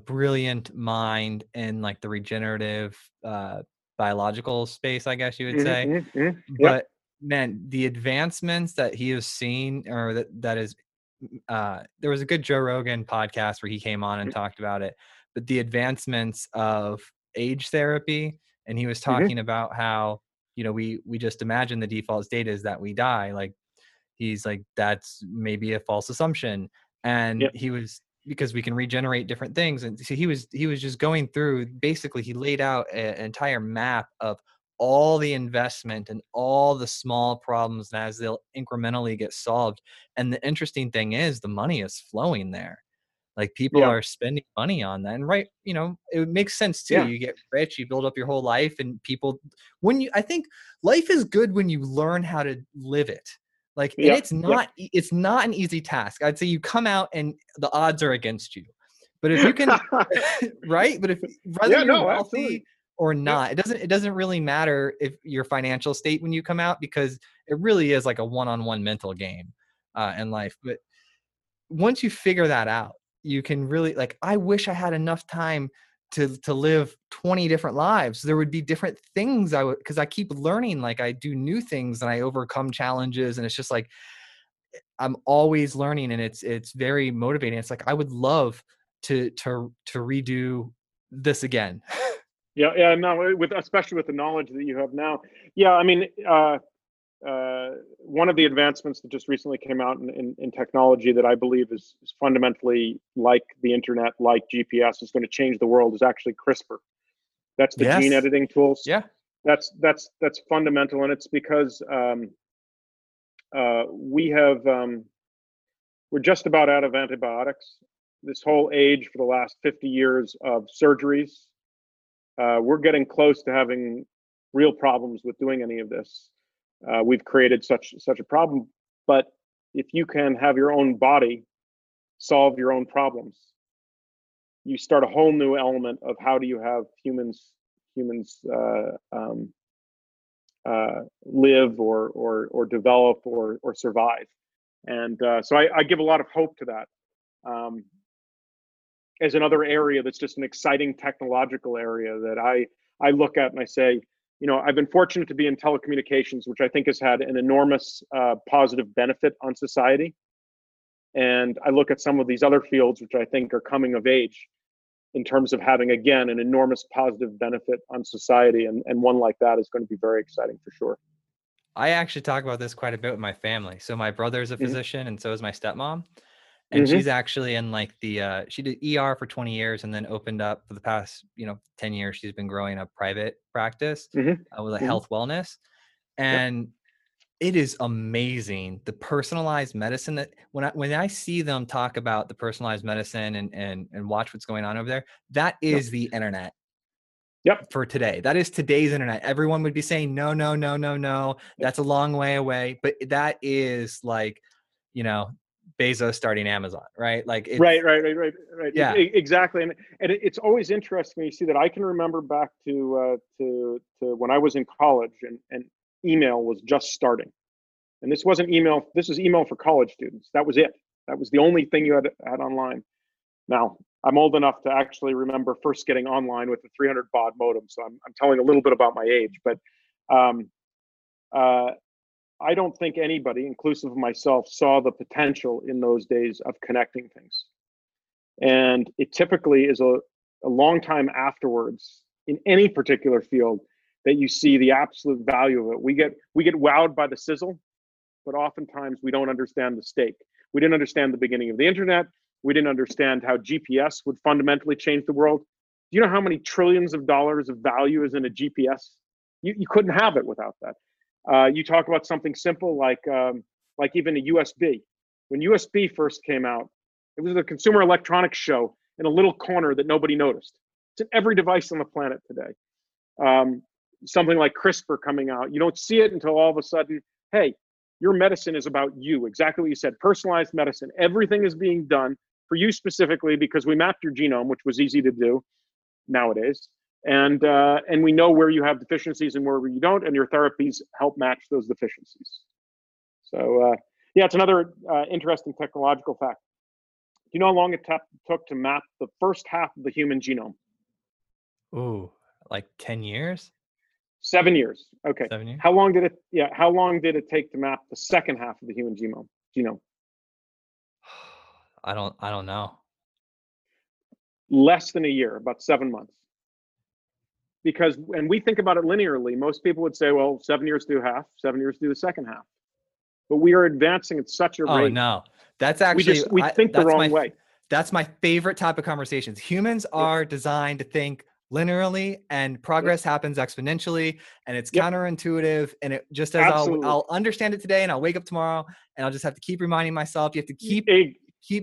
brilliant mind in like the regenerative biological space, I guess you would say. But man, the advancements that he has seen, or that is, there was a good Joe Rogan podcast where he came on and talked about it, but the advancements of age therapy. And he was talking about how, you know, we just imagine the default state is that we die. Like, he's like, that's maybe a false assumption. And he was, because we can regenerate different things. And so he was just going through, basically he laid out an entire map of all the investment and all the small problems as they'll incrementally get solved. And the interesting thing is the money is flowing there. Like, people are spending money on that. And right, you know, it makes sense too. Yeah. You get rich, you build up your whole life, and I think life is good when you learn how to live it. Like, and it's not an easy task. I'd say you come out and the odds are against you. But if you can, right? But if whether you're wealthy or not, it doesn't really matter if your financial state when you come out, because it really is like a one-on-one mental game in life. But once you figure that out, you can really, like, I wish I had enough time to live 20 different lives. There would be different things I would, because I keep learning, like I do new things and I overcome challenges, and it's just like I'm always learning, and it's very motivating. It's like I would love to redo this again. Yeah. No, especially with the knowledge that you have now. Yeah, I mean, one of the advancements that just recently came out in technology that I believe is fundamentally like the internet, like GPS, is going to change the world, is actually CRISPR. That's the gene editing tools. Yeah, that's fundamental, and it's because we're just about out of antibiotics. This whole age for the last 50 years of surgeries, we're getting close to having real problems with doing any of this. We've created such a problem, but if you can have your own body solve your own problems, you start a whole new element of how do you have humans live or develop or survive, and so I give a lot of hope to that as another area that's just an exciting technological area that I look at and I say, you know, I've been fortunate to be in telecommunications, which I think has had an enormous positive benefit on society. And I look at some of these other fields, which I think are coming of age in terms of having, again, an enormous positive benefit on society. And one like that is going to be very exciting for sure. I actually talk about this quite a bit with my family. So my brother is a physician, and so is my stepmom. And she's actually in like she did ER for 20 years and then opened up for the past, 10 years, she's been growing a private practice with a health wellness. And it is amazing, the personalized medicine that when I see them talk about the personalized medicine and watch what's going on over there, that is the internet. Yep. For today. That is today's internet. Everyone would be saying, no, that's a long way away. But that is like, Bezos starting Amazon, right? Like it's, right. Yeah, exactly. And it's always interesting when you see that. I can remember back to when I was in college and email was just starting, and this wasn't email. This was email for college students. That was it. That was the only thing you had online. Now I'm old enough to actually remember first getting online with the 300 baud modem. So I'm telling a little bit about my age, but I don't think anybody, inclusive of myself, saw the potential in those days of connecting things. And it typically is a long time afterwards in any particular field that you see the absolute value of it. We get wowed by the sizzle, but oftentimes we don't understand the stake. We didn't understand the beginning of the internet. We didn't understand how GPS would fundamentally change the world. Do you know how many trillions of dollars of value is in a GPS? You couldn't have it without that. You talk about something simple like even a USB. When USB first came out, it was the Consumer Electronics Show in a little corner that nobody noticed. It's in every device on the planet today. Something like CRISPR coming out, you don't see it until all of a sudden, hey, your medicine is about you. Exactly what you said, personalized medicine. Everything is being done for you specifically because we mapped your genome, which was easy to do nowadays. And we know where you have deficiencies and where you don't, and your therapies help match those deficiencies. So it's another interesting technological fact. Do you know how long it took to map the first half of the human genome? Ooh, like 10 years? 7 years. Okay. 7 years? How long did it take to map the second half of the human genome? I don't know. Less than a year, about 7 months. Because when we think about it linearly, most people would say, well, 7 years to do half, 7 years to do the second half. But we are advancing at such a rate. Oh, no. That's actually, we think the wrong way. That's my favorite type of conversations. Humans are designed to think linearly, and progress happens exponentially, and it's counterintuitive. And it just as I'll understand it today and I'll wake up tomorrow and I'll just have to keep reminding myself, you have to keep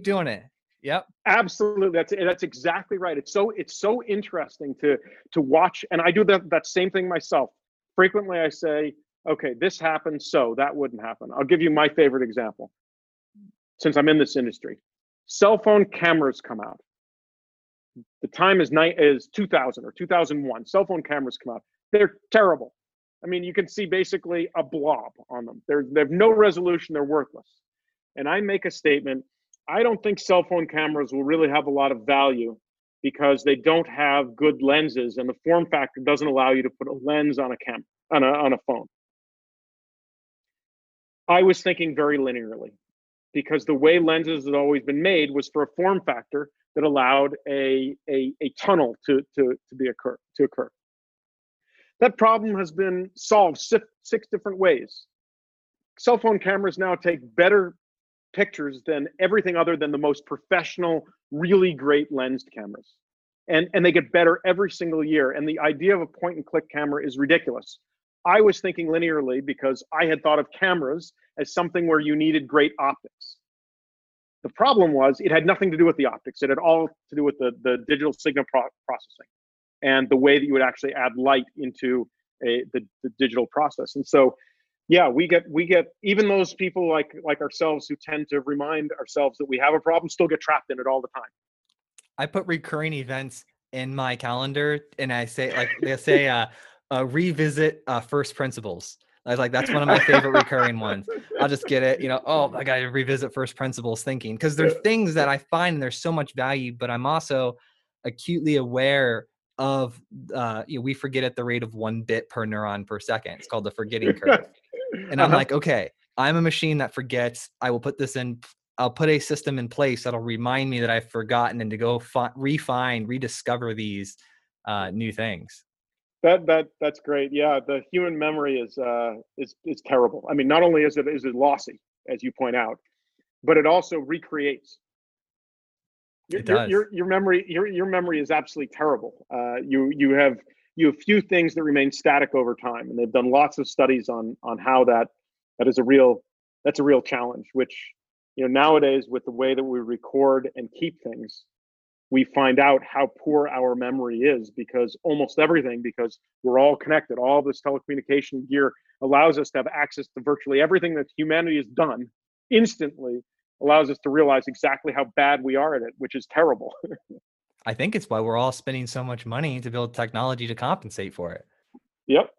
doing it. Yep. Absolutely. That's exactly right. It's so interesting to watch. And I do that same thing myself. Frequently I say, okay, this happened, so that wouldn't happen. I'll give you my favorite example, since I'm in this industry. Cell phone cameras come out. The time is 2000 or 2001. Cell phone cameras come out. They're terrible. I mean, you can see basically a blob on them. They have no resolution. They're worthless. And I make a statement. I don't think cell phone cameras will really have a lot of value because they don't have good lenses, and the form factor doesn't allow you to put a lens on a camera, on a phone. I was thinking very linearly, because the way lenses had always been made was for a form factor that allowed a tunnel to occur. That problem has been solved six different ways. Cell phone cameras now take better pictures than everything other than the most professional, really great lensed cameras. And they get better every single year. And the idea of a point and click camera is ridiculous. I was thinking linearly because I had thought of cameras as something where you needed great optics. The problem was it had nothing to do with the optics. It had all to do with the digital signal processing and the way that you would actually add light into the digital process. And so, yeah, we get even those people like ourselves who tend to remind ourselves that we have a problem still get trapped in it all the time. I put recurring events in my calendar, and I say, like, they say, revisit first principles. I was like, that's one of my favorite recurring ones. I'll just get it, you know, oh, I got to revisit first principles thinking, because there's things that I find and there's so much value, but I'm also acutely aware of, you know, we forget at the rate of 1 bit per neuron per second. It's called the forgetting curve. And I'm like, okay, I'm a machine that forgets. I will put this in, I'll put a system in place that'll remind me that I've forgotten and to go rediscover these new things. That's great. Yeah, the human memory is terrible. I mean, not only is it lossy, as you point out, but it also recreates. Your memory is absolutely terrible. You have few things that remain static over time, and they've done lots of studies on how that is a real challenge. Which, you know, nowadays with the way that we record and keep things, we find out how poor our memory is because almost everything, because we're all connected, all this telecommunication gear allows us to have access to virtually everything that humanity has done instantly, allows us to realize exactly how bad we are at it, which is terrible. I think it's why we're all spending so much money to build technology to compensate for it. Yep,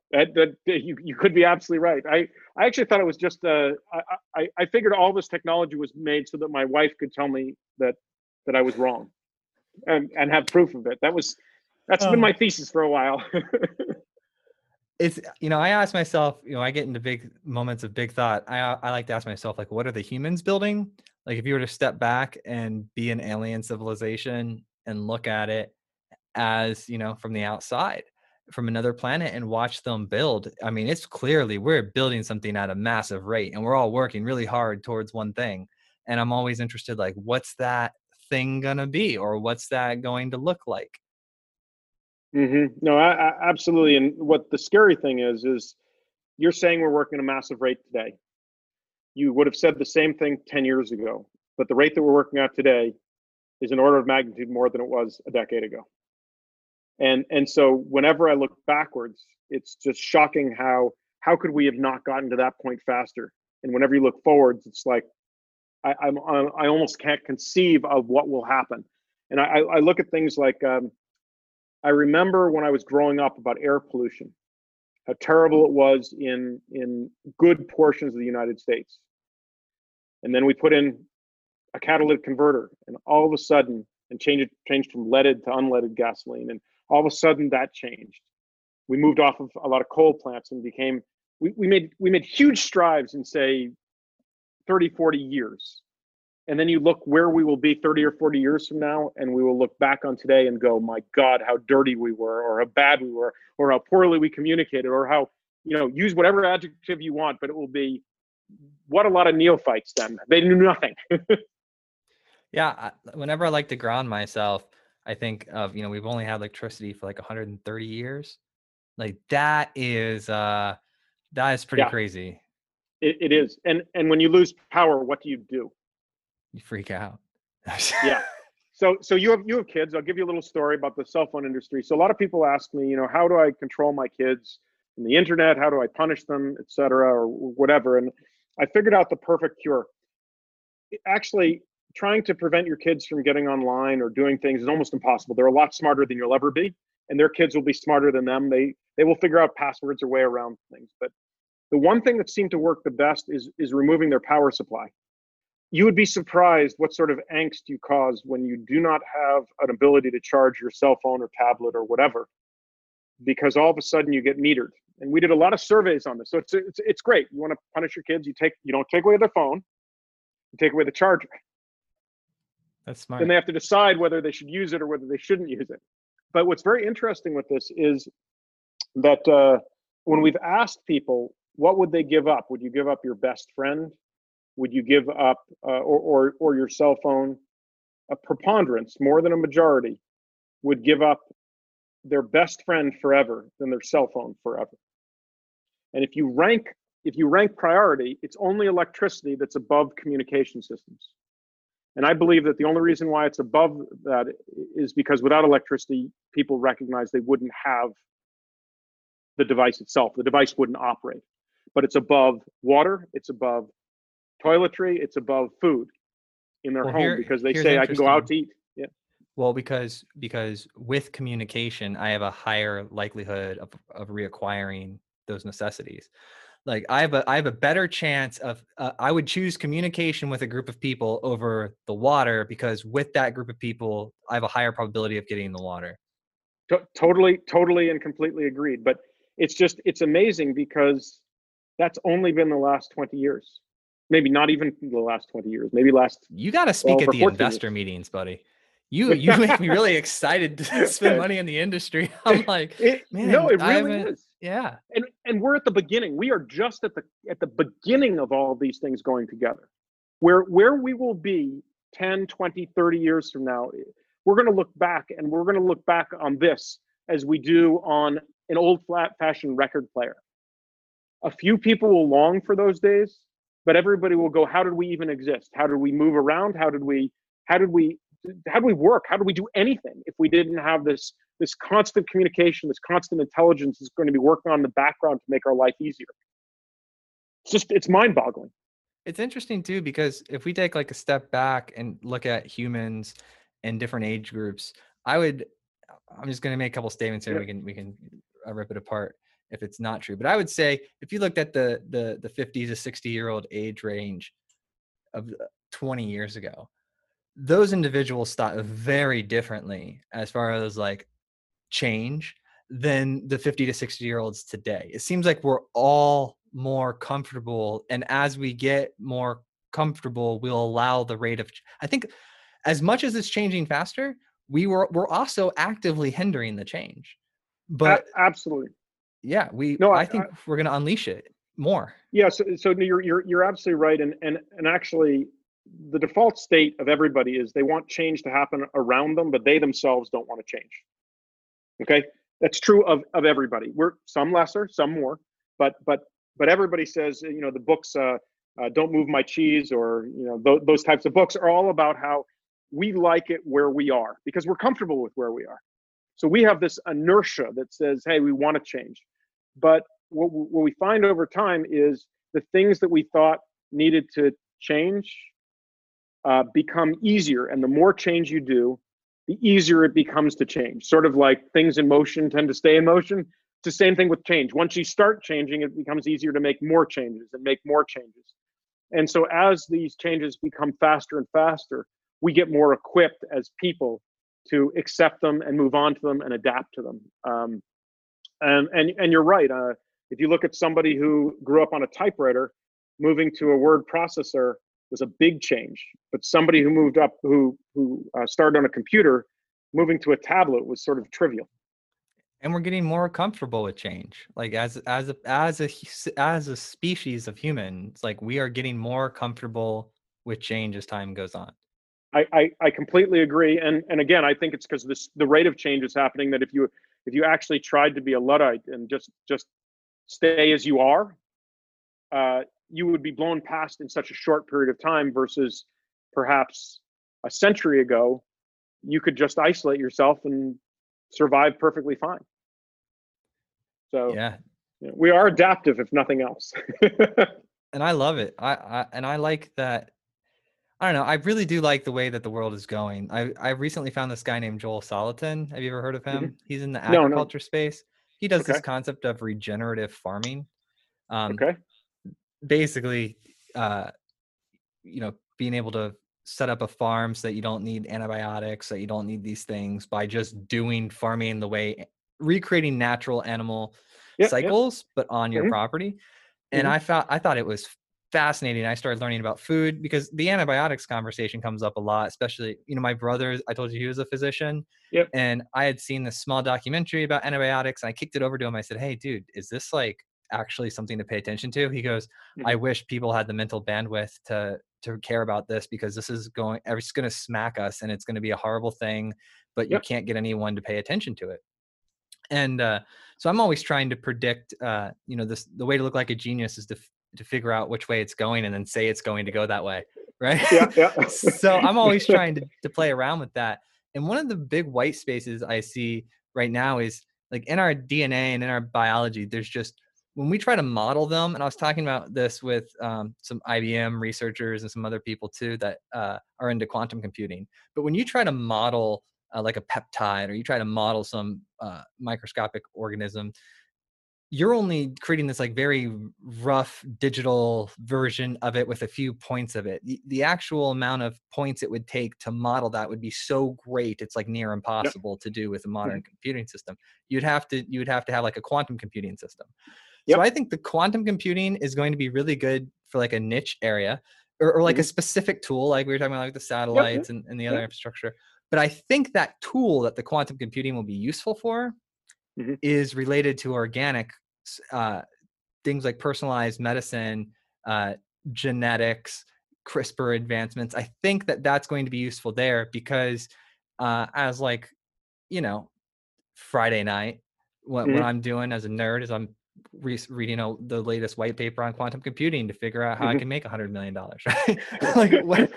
you could be absolutely right. I actually thought it was just, I figured all this technology was made so that my wife could tell me that I was wrong. And have proof of it. That's been my thesis for a while. It's, you know, I ask myself, you know, I get into big moments of big thought. I like to ask myself, like, what are the humans building? Like, if you were to step back and be an alien civilization and look at it as, you know, from the outside, from another planet, and watch them build. I mean, it's clearly we're building something at a massive rate, and we're all working really hard towards one thing. And I'm always interested, like, what's that thing gonna be, or what's that going to look like? Mm-hmm. No, I absolutely. And what the scary thing is you're saying we're working at a massive rate today. You would have said the same thing 10 years ago, but the rate that we're working at today is an order of magnitude more than it was a decade ago. And so whenever I look backwards, it's just shocking how could we have not gotten to that point faster? And whenever you look forwards, it's like, I almost can't conceive of what will happen. And I look at things like, I remember when I was growing up about air pollution, how terrible it was in good portions of the United States. And then we put in a catalytic converter, and all of a sudden, and changed from leaded to unleaded gasoline. And all of a sudden that changed. We moved off of a lot of coal plants and became, we made huge strides in, say, 30, 40 years. And then you look where we will be 30 or 40 years from now, and we will look back on today and go, my God, how dirty we were, or how bad we were, or how poorly we communicated, or how, you know, use whatever adjective you want, but it will be, what a lot of neophytes then. They knew nothing. Yeah. Whenever I like to ground myself, I think of, you know, we've only had electricity for like 130 years. Like that is pretty crazy. It is. And when you lose power, what do? You freak out. Yeah. So you have kids. I'll give you a little story about the cell phone industry. So a lot of people ask me, you know, how do I control my kids? from the internet? How do I punish them, et cetera, or whatever? And I figured out the perfect cure. Actually, trying to prevent your kids from getting online or doing things is almost impossible. They're a lot smarter than you'll ever be, and their kids will be smarter than them. They will figure out passwords or way around things. But the one thing that seemed to work the best is removing their power supply. You would be surprised what sort of angst you cause when you do not have an ability to charge your cell phone or tablet or whatever, because all of a sudden you get metered. And we did a lot of surveys on this. So it's great. You want to punish your kids, you don't take away their phone, you take away the charger. That's smart. Then they have to decide whether they should use it or whether they shouldn't use it. But what's very interesting with this is that when we've asked people, what would they give up? Would you give up your best friend? Would you give up or your cell phone? A preponderance, more than a majority, would give up their best friend forever than their cell phone forever. And if you rank priority, it's only electricity that's above communication systems. And I believe that the only reason why it's above that is because without electricity, people recognize they wouldn't have the device itself. The device wouldn't operate. But it's above water, it's above toiletry, it's above food in their home, because they say I can go out to eat. Yeah. Well, because with communication, I have a higher likelihood of reacquiring those necessities. Like I have a better chance of, I would choose communication with a group of people over the water, because with that group of people, I have a higher probability of getting the water. Totally and completely agreed. But it's amazing, because that's only been the last 20 years. Maybe not even the last 20 years, maybe last. You got to speak at the investor meetings, buddy. You make me really excited to spend money in the industry. I'm like, man, no, it really is. Yeah. And we're at the beginning. We are just at the beginning of all of these things going together. Where we will be 10, 20, 30 years from now, we're going to look back, and we're going to look back on this as we do on an old fashioned record player. A few people will long for those days. But everybody will go, how did we even exist? How did we move around? How did we work? How did we do anything if we didn't have this constant communication, this constant intelligence that's going to be working on in the background to make our life easier? It's mind-boggling. It's interesting too, because if we take like a step back and look at humans and different age groups, I'm just going to make a couple statements here. Yeah. We can rip it apart if it's not true. But I would say, if you looked at the 50 to 60-year-old age range of 20 years ago, those individuals thought very differently as far as like change than the 50 to 60-year-olds today. It seems like we're all more comfortable. And as we get more comfortable, we'll allow the rate of, I think as much as it's changing faster, we're also actively hindering the change. But absolutely. Yeah, I think we're going to unleash it more. Yeah, so you're absolutely right, and actually, the default state of everybody is they want change to happen around them, but they themselves don't want to change. Okay, that's true of everybody. We're some lesser, some more, but everybody says, the books, "Don't Move My Cheese," or those types of books are all about how we like it where we are because we're comfortable with where we are. So we have this inertia that says, hey, we want to change. But what we find over time is the things that we thought needed to change become easier. And the more change you do, the easier it becomes to change. Sort of like things in motion tend to stay in motion. It's the same thing with change. Once you start changing, it becomes easier to make more changes and make more changes. And so as these changes become faster and faster, we get more equipped as people to accept them and move on to them and adapt to them. And you're right. If you look at somebody who grew up on a typewriter, moving to a word processor was a big change. But somebody who moved up, who started on a computer, moving to a tablet was sort of trivial. And we're getting more comfortable with change. Like as a species of humans, like we are getting more comfortable with change as time goes on. I completely agree, and again, I think it's because the rate of change is happening. That if you actually tried to be a Luddite and just stay as you are, you would be blown past in such a short period of time. Versus perhaps a century ago, you could just isolate yourself and survive perfectly fine. So yeah, We are adaptive, if nothing else. And I love it. I like that. I don't know. I really do like the way that the world is going. I recently found this guy named Joel Salatin. Have you ever heard of him? Mm-hmm. He's in the agriculture space. He does this concept of regenerative farming. Basically, being able to set up a farm so that you don't need antibiotics, that you don't need these things, by just doing farming the way, recreating natural animal cycles, but on your property. And I thought it was fascinating. I started learning about food, because the antibiotics conversation comes up a lot, especially, my brother, I told you he was a physician, and I had seen this small documentary about antibiotics, and I kicked it over to him. I said, "Hey dude, is this actually something to pay attention to?" He goes, "I wish people had the mental bandwidth to care about this, because this is going to smack us, and it's going to be a horrible thing, but you can't get anyone to pay attention to it." And so I'm always trying to predict, the way to look like a genius is to figure out which way it's going, and then say it's going to go that way, right? So I'm always trying to play around with that. And one of the big white spaces I see right now is, like, in our DNA and in our biology, there's just, when we try to model them, and I was talking about this with some IBM researchers and some other people too that are into quantum computing, but when you try to model like a peptide, or you try to model some microscopic organism, you're only creating this very rough digital version of it with a few points of it. The actual amount of points it would take to model that would be so great, it's near impossible to do with a modern computing system. You would have to have a quantum computing system. So I think the quantum computing is going to be really good for a niche area, or a specific tool, like we were talking about, the satellites and the other infrastructure. But I think that tool that the quantum computing will be useful for is related to organic things like personalized medicine, genetics, CRISPR advancements. I think that that's going to be useful there, because Friday night, what I'm doing as a nerd is I'm reading the latest white paper on quantum computing to figure out how I can make $100 million.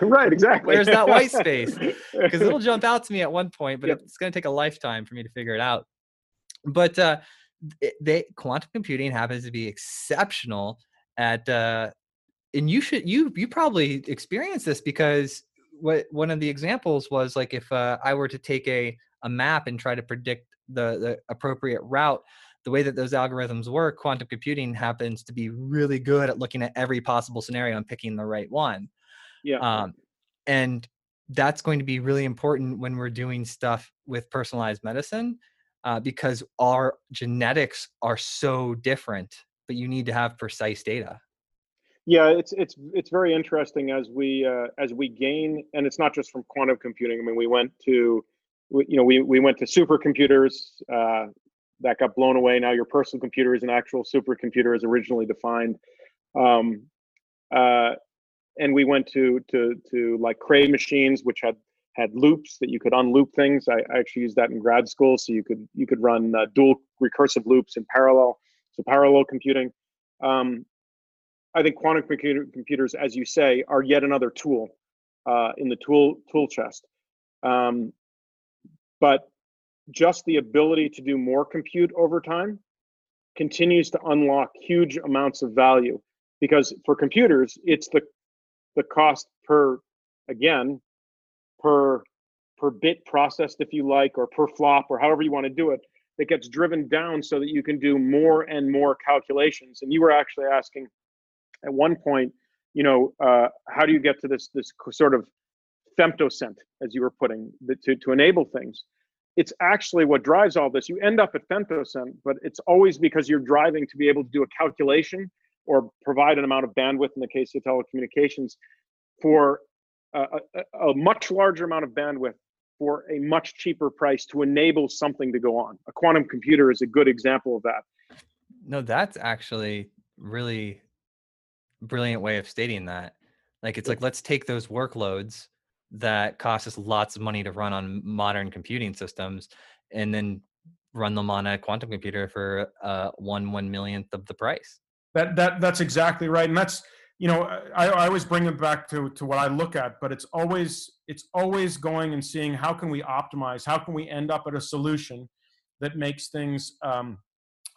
Right? Exactly. Where's that white space? Because it'll jump out to me at one point, but it's going to take a lifetime for me to figure it out. But quantum computing happens to be exceptional at, and you probably experienced this, because one of the examples was if I were to take a map and try to predict the appropriate route. The way that those algorithms work, quantum computing happens to be really good at looking at every possible scenario and picking the right one. And that's going to be really important when we're doing stuff with personalized medicine, because our genetics are so different, but you need to have precise data. Yeah, it's very interesting as we gain, and it's not just from quantum computing. I mean, we went to supercomputers, that got blown away. Now your personal computer is an actual supercomputer as originally defined. And we went to Cray machines, which had loops that you could unloop things. I actually used that in grad school. So you could run dual recursive loops in parallel. So parallel computing. I think quantum computers, as you say, are yet another tool in the tool chest. But just the ability to do more compute over time continues to unlock huge amounts of value, because for computers, it's the cost per bit processed, if you like, or per flop, or however you want to do it, that gets driven down so that you can do more and more calculations. And you were actually asking at one point, how do you get to this sort of femtocent, as you were putting, to enable things? It's actually what drives all this. You end up at femtocent, but it's always because you're driving to be able to do a calculation or provide an amount of bandwidth, in the case of telecommunications, for a much larger amount of bandwidth for a much cheaper price to enable something to go on. A quantum computer is a good example of that. No, that's actually really brilliant way of stating that. Let's take those workloads that costs us lots of money to run on modern computing systems, and then run them on a quantum computer for 1/1,000,000th of the price. That's exactly right. And that's, I always bring it back to what I look at, but it's always going and seeing how can we optimize, how can we end up at a solution that makes things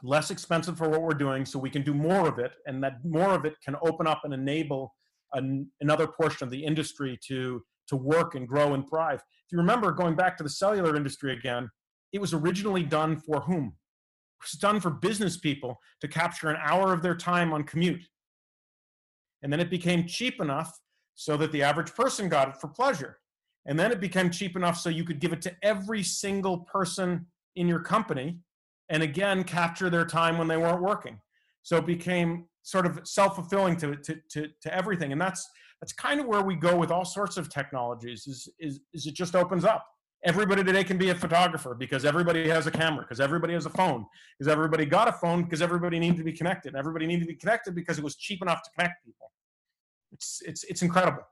less expensive for what we're doing, so we can do more of it, and that more of it can open up and enable another portion of the industry to work and grow and thrive. If you remember, going back to the cellular industry again, it was originally done for whom? It was done for business people to capture an hour of their time on commute. And then it became cheap enough so that the average person got it for pleasure. And then it became cheap enough so you could give it to every single person in your company and again, capture their time when they weren't working. So it became sort of self-fulfilling to everything. And that's kind of where we go with all sorts of technologies, is it just opens up. Everybody today can be a photographer because everybody has a camera, because everybody has a phone, because everybody got a phone, because everybody needed to be connected. Everybody needed to be connected because it was cheap enough to connect people. It's incredible.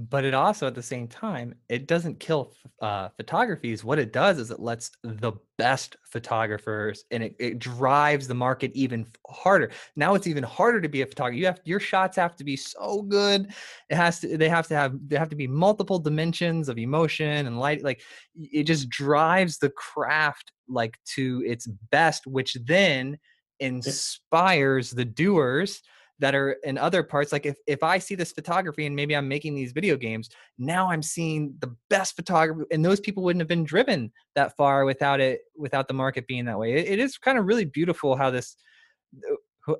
But it also, at the same time, it doesn't kill photography. What it does is it lets the best photographers, and it drives the market even harder. Now it's even harder to be a photographer. You have, your shots have to be so good. It has to, they have to be multiple dimensions of emotion and light. Like, it just drives the craft like to its best, which then inspires the doers that are in other parts. Like if I see this photography and maybe I'm making these video games, now I'm seeing the best photography, and those people wouldn't have been driven that far without the market being that way. It is kind of really beautiful how this,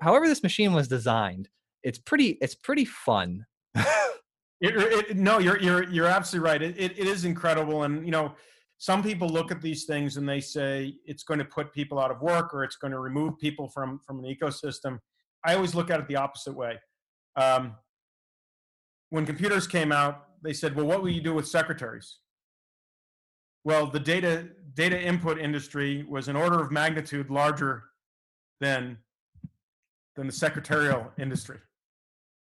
however this machine was designed. It's pretty fun. No, you're absolutely right. It is incredible. And you know, some people look at these things and they say it's going to put people out of work or it's going to remove people from an ecosystem. I always look at it the opposite way. When computers came out, they said, well, what will you do with secretaries? Well, the data input industry was an order of magnitude larger than the secretarial industry.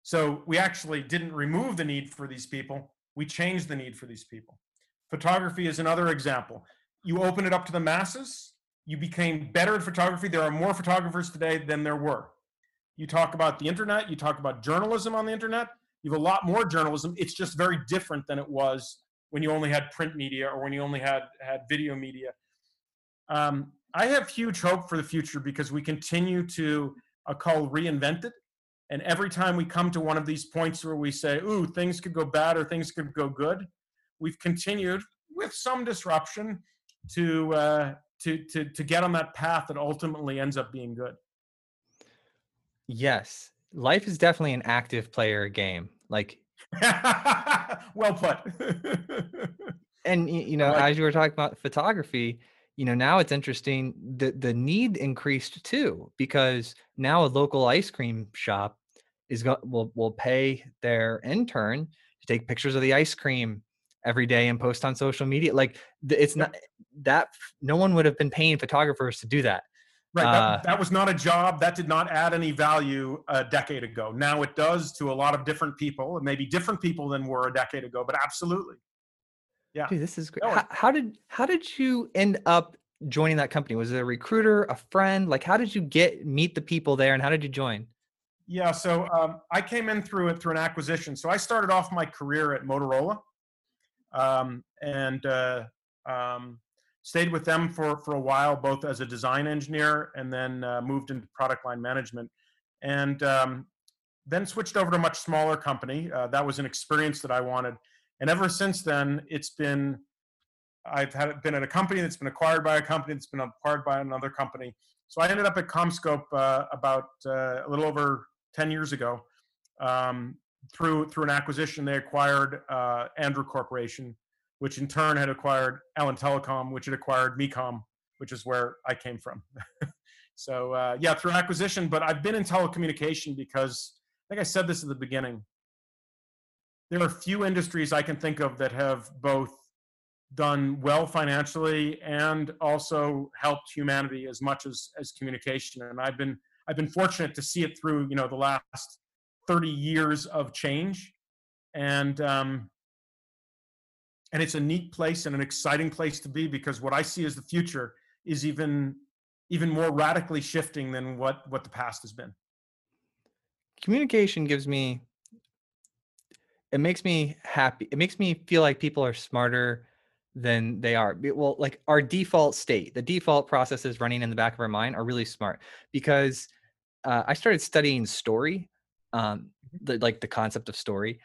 So we actually didn't remove the need for these people. We changed the need for these people. Photography is another example. You open it up to the masses. You became better at photography. There are more photographers today than there were. You talk about the internet, you talk about journalism on the internet, you have a lot more journalism. It's just very different than it was when you only had print media or when you only had video media. I have huge hope for the future because we continue to, I'll call, reinvent it. And every time we come to one of these points where we say, ooh, things could go bad or things could go good, we've continued with some disruption to get on that path that ultimately ends up being good. Yes, life is definitely an active player game. Like, well put. And you know, as you were talking about photography, you know, now it's interesting. The need increased too, because now a local ice cream shop will pay their intern to take pictures of the ice cream every day and post on social media. Like, it's not that no one would have been paying photographers to do that. Right, that was not a job. That did not add any value a decade ago. Now it does to a lot of different people, and maybe different people than were a decade ago, but absolutely. Yeah. Dude, this is great. How did you end up joining that company? Was it a recruiter, a friend? Like, how did you meet the people there, and how did you join? Yeah, so I came in through an acquisition. So I started off my career at Motorola stayed with them for a while, both as a design engineer and then moved into product line management, and then switched over to a much smaller company. That was an experience that I wanted. And ever since then, I've been at a company that's been acquired by a company that's been acquired by another company. So I ended up at CommScope about a little over 10 years ago. Through an acquisition, they acquired Andrew Corporation, which in turn had acquired Allen Telecom, which had acquired MECOM, which is where I came from. So yeah, through acquisition, but I've been in telecommunication because, I think I said this at the beginning, there are few industries I can think of that have both done well financially and also helped humanity as much as communication. And I've been fortunate to see it through, you know, the last 30 years of change. And it's a neat place and an exciting place to be, because what I see as the future is even more radically shifting than what the past has been. Communication it makes me happy. It makes me feel like people are smarter than they are. Well, like our default state, the default processes running in the back of our mind are really smart, because I started studying story, like the concept of story,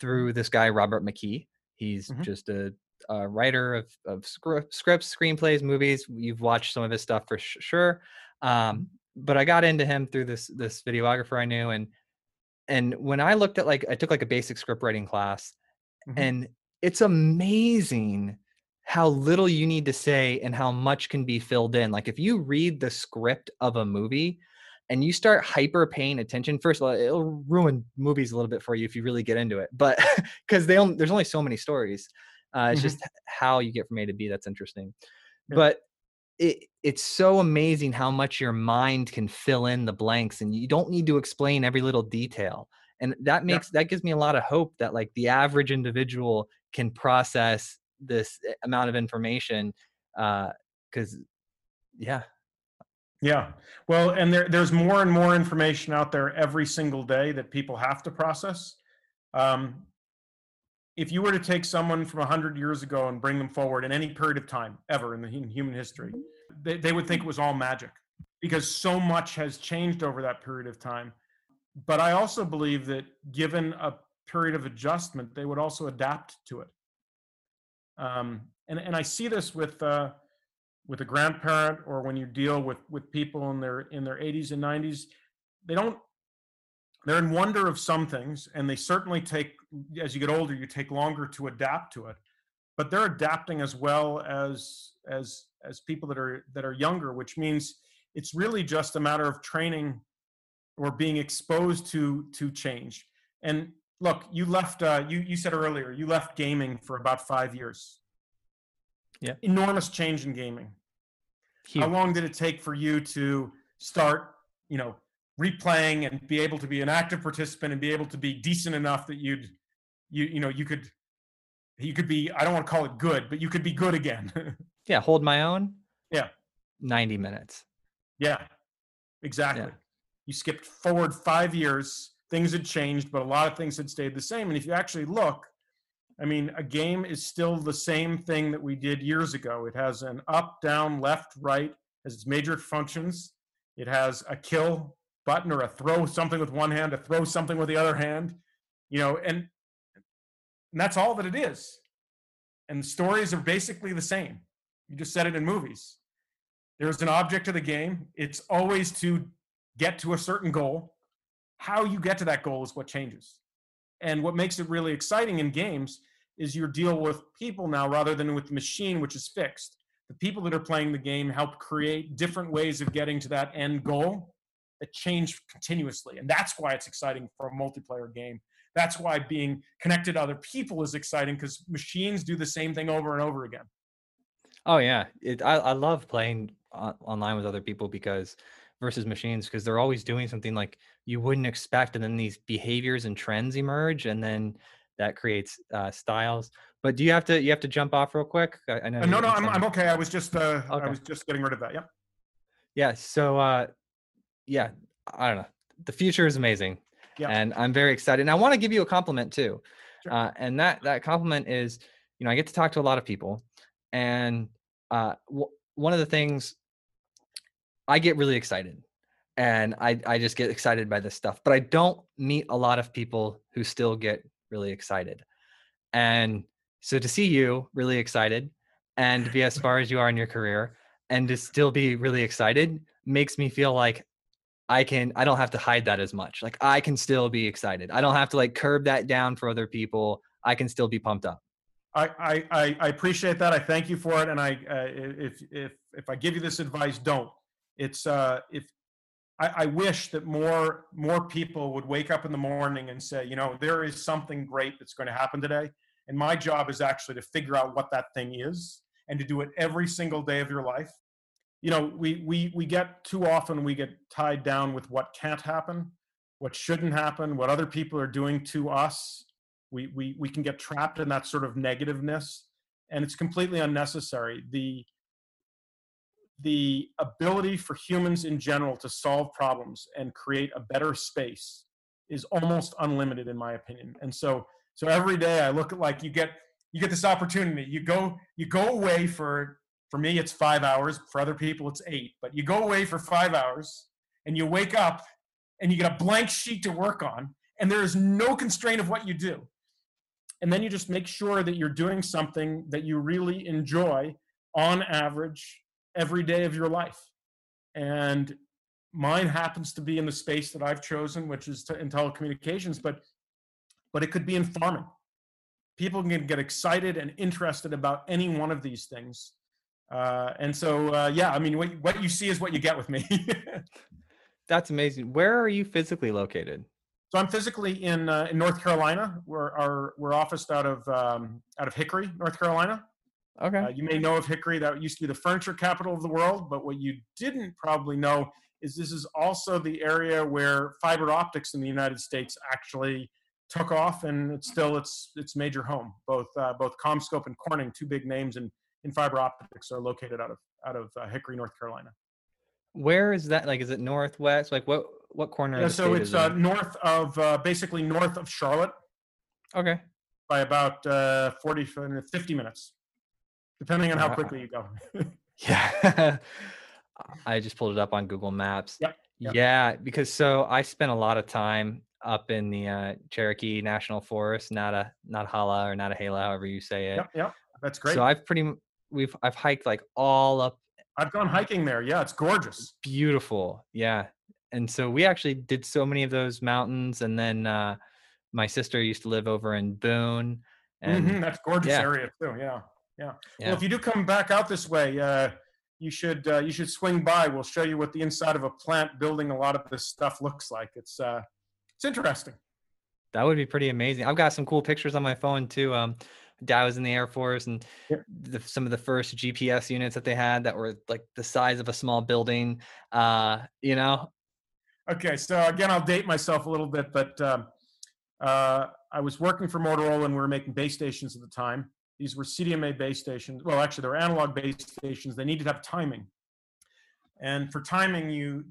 through this guy, Robert McKee. He's just a writer of scripts, screenplays, movies. You've watched some of his stuff for sure. But I got into him through this videographer I knew. And when I looked at, like, I took like a basic script writing class, and it's amazing how little you need to say and how much can be filled in. Like if you read the script of a movie and you start hyper paying attention, first of all, it'll ruin movies a little bit for you if you really get into it, but because there's only so many stories. It's just how you get from A to B that's interesting. But it's so amazing how much your mind can fill in the blanks, and you don't need to explain every little detail. And that makes, that gives me a lot of hope that like the average individual can process this amount of information. Cause Well, and there's more and more information out there every single day that people have to process. If you were to take someone from 100 years ago and bring them forward in any period of time ever in the human history, they would think it was all magic, because so much has changed over that period of time. But I also believe that given a period of adjustment, they would also adapt to it. And I see this with a grandparent, or when you deal with people in their 80s and 90s, they're in wonder of some things, and they certainly take, as you get older, you take longer to adapt to it. But they're adapting as well as people that are younger, which means it's really just a matter of training or being exposed to change. And look, you left, you said earlier, you left gaming for about 5 years. Yeah. Enormous change in gaming. Huge. How long did it take for you to start, replaying and be able to be an active participant and be able to be decent enough that you could be, I don't want to call it good, but you could be good again. Yeah. Hold my own. Yeah. 90 minutes. Yeah, exactly. Yeah. You skipped forward 5 years, things had changed, but a lot of things had stayed the same. And if you actually look, I mean, a game is still the same thing that we did years ago. It has an up, down, left, right as its major functions. It has a kill button, or a throw something with one hand, a throw something with the other hand, and that's all that it is. And stories are basically the same. You just said it in movies. There's an object of the game. It's always to get to a certain goal. How you get to that goal is what changes. And what makes it really exciting in games is you deal with people now rather than with the machine, which is fixed. The people that are playing the game help create different ways of getting to that end goal that change continuously. And that's why it's exciting for a multiplayer game. That's why being connected to other people is exciting, because machines do the same thing over and over again. Oh yeah. I love playing online with other people versus machines, because they're always doing something like you wouldn't expect, and then these behaviors and trends emerge, and then that creates styles. But do you have to jump off real quick? I know no, I'm okay. I was just okay. I was just getting rid of that. Yep. Yeah. So I don't know. The future is amazing, and I'm very excited. And I want to give you a compliment too, sure. And that compliment is, I get to talk to a lot of people, and one of the things. I get really excited, and I just get excited by this stuff, but I don't meet a lot of people who still get really excited. And so to see you really excited and to be as far as you are in your career and to still be really excited makes me feel like I don't have to hide that as much. Like I can still be excited. I don't have to curb that down for other people. I can still be pumped up. I appreciate that. I thank you for it. And if I give you this advice, don't. It's I wish that more people would wake up in the morning and say, there is something great that's going to happen today. And my job is actually to figure out what that thing is and to do it every single day of your life. We get too often, we get tied down with what can't happen, what shouldn't happen, what other people are doing to us. We can get trapped in that sort of negativeness, and it's completely unnecessary. The ability for humans in general to solve problems and create a better space is almost unlimited, in my opinion. And so every day I look at, you get you get this opportunity. You go away for me, it's 5 hours. For other people, it's 8. But you go away for 5 hours and you wake up and you get a blank sheet to work on. And there is no constraint of what you do. And then you just make sure that you're doing something that you really enjoy on average every day of your life. And mine happens to be in the space that I've chosen, which is in telecommunications, but it could be in farming. People can get excited and interested about any one of these things. I mean, what you see is what you get with me. That's amazing. Where are you physically located? So I'm physically in North Carolina. We're officed out of Hickory, North Carolina. Okay. You may know of Hickory. That used to be the furniture capital of the world. But what you didn't probably know is this is also the area where fiber optics in the United States actually took off, and it's still its major home. Both CommScope and Corning, two big names in fiber optics, are located out of Hickory, North Carolina. Where is that? Like, is it northwest? Like, what corner? Yeah, of the so it's basically north of Charlotte. Okay. By about 50 minutes, depending on how quickly you go. Yeah. I just pulled it up on Google Maps. Yep. Yeah, because so I spent a lot of time up in the Cherokee National Forest, Natahala, however you say it. Yep. That's great. So I've hiked like all up. I've gone hiking there. Yeah, it's gorgeous. Beautiful. Yeah. And so we actually did so many of those mountains. And then my sister used to live over in Boone. And that's gorgeous area too. Yeah. Well, if you do come back out this way, you should swing by. We'll show you what the inside of a plant building a lot of this stuff looks like. It's interesting. That would be pretty amazing. I've got some cool pictures on my phone too. Dad was in the Air Force, and some of the first GPS units that they had that were like the size of a small building, you know? Okay. So again, I'll date myself a little bit, but I was working for Motorola, and we were making base stations at the time. These were CDMA base stations. Well, actually they were analog base stations. They needed to have timing. And for timing, you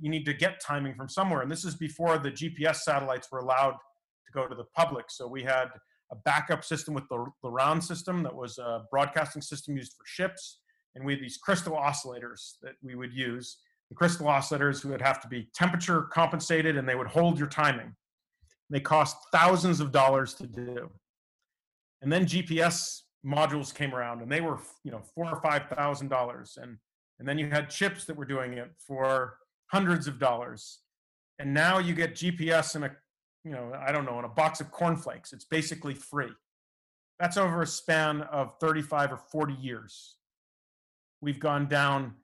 need to get timing from somewhere. And this is before the GPS satellites were allowed to go to the public. So we had a backup system with the round system that was a broadcasting system used for ships. And we had these crystal oscillators that we would use. The crystal oscillators would have to be temperature compensated, and they would hold your timing. They cost thousands of dollars to do. And then GPS modules came around, and they were, $4,000 or $5,000. And then you had chips that were doing it for hundreds of dollars. And now you get GPS in a in a box of cornflakes. It's basically free. That's over a span of 35 or 40 years. We've gone down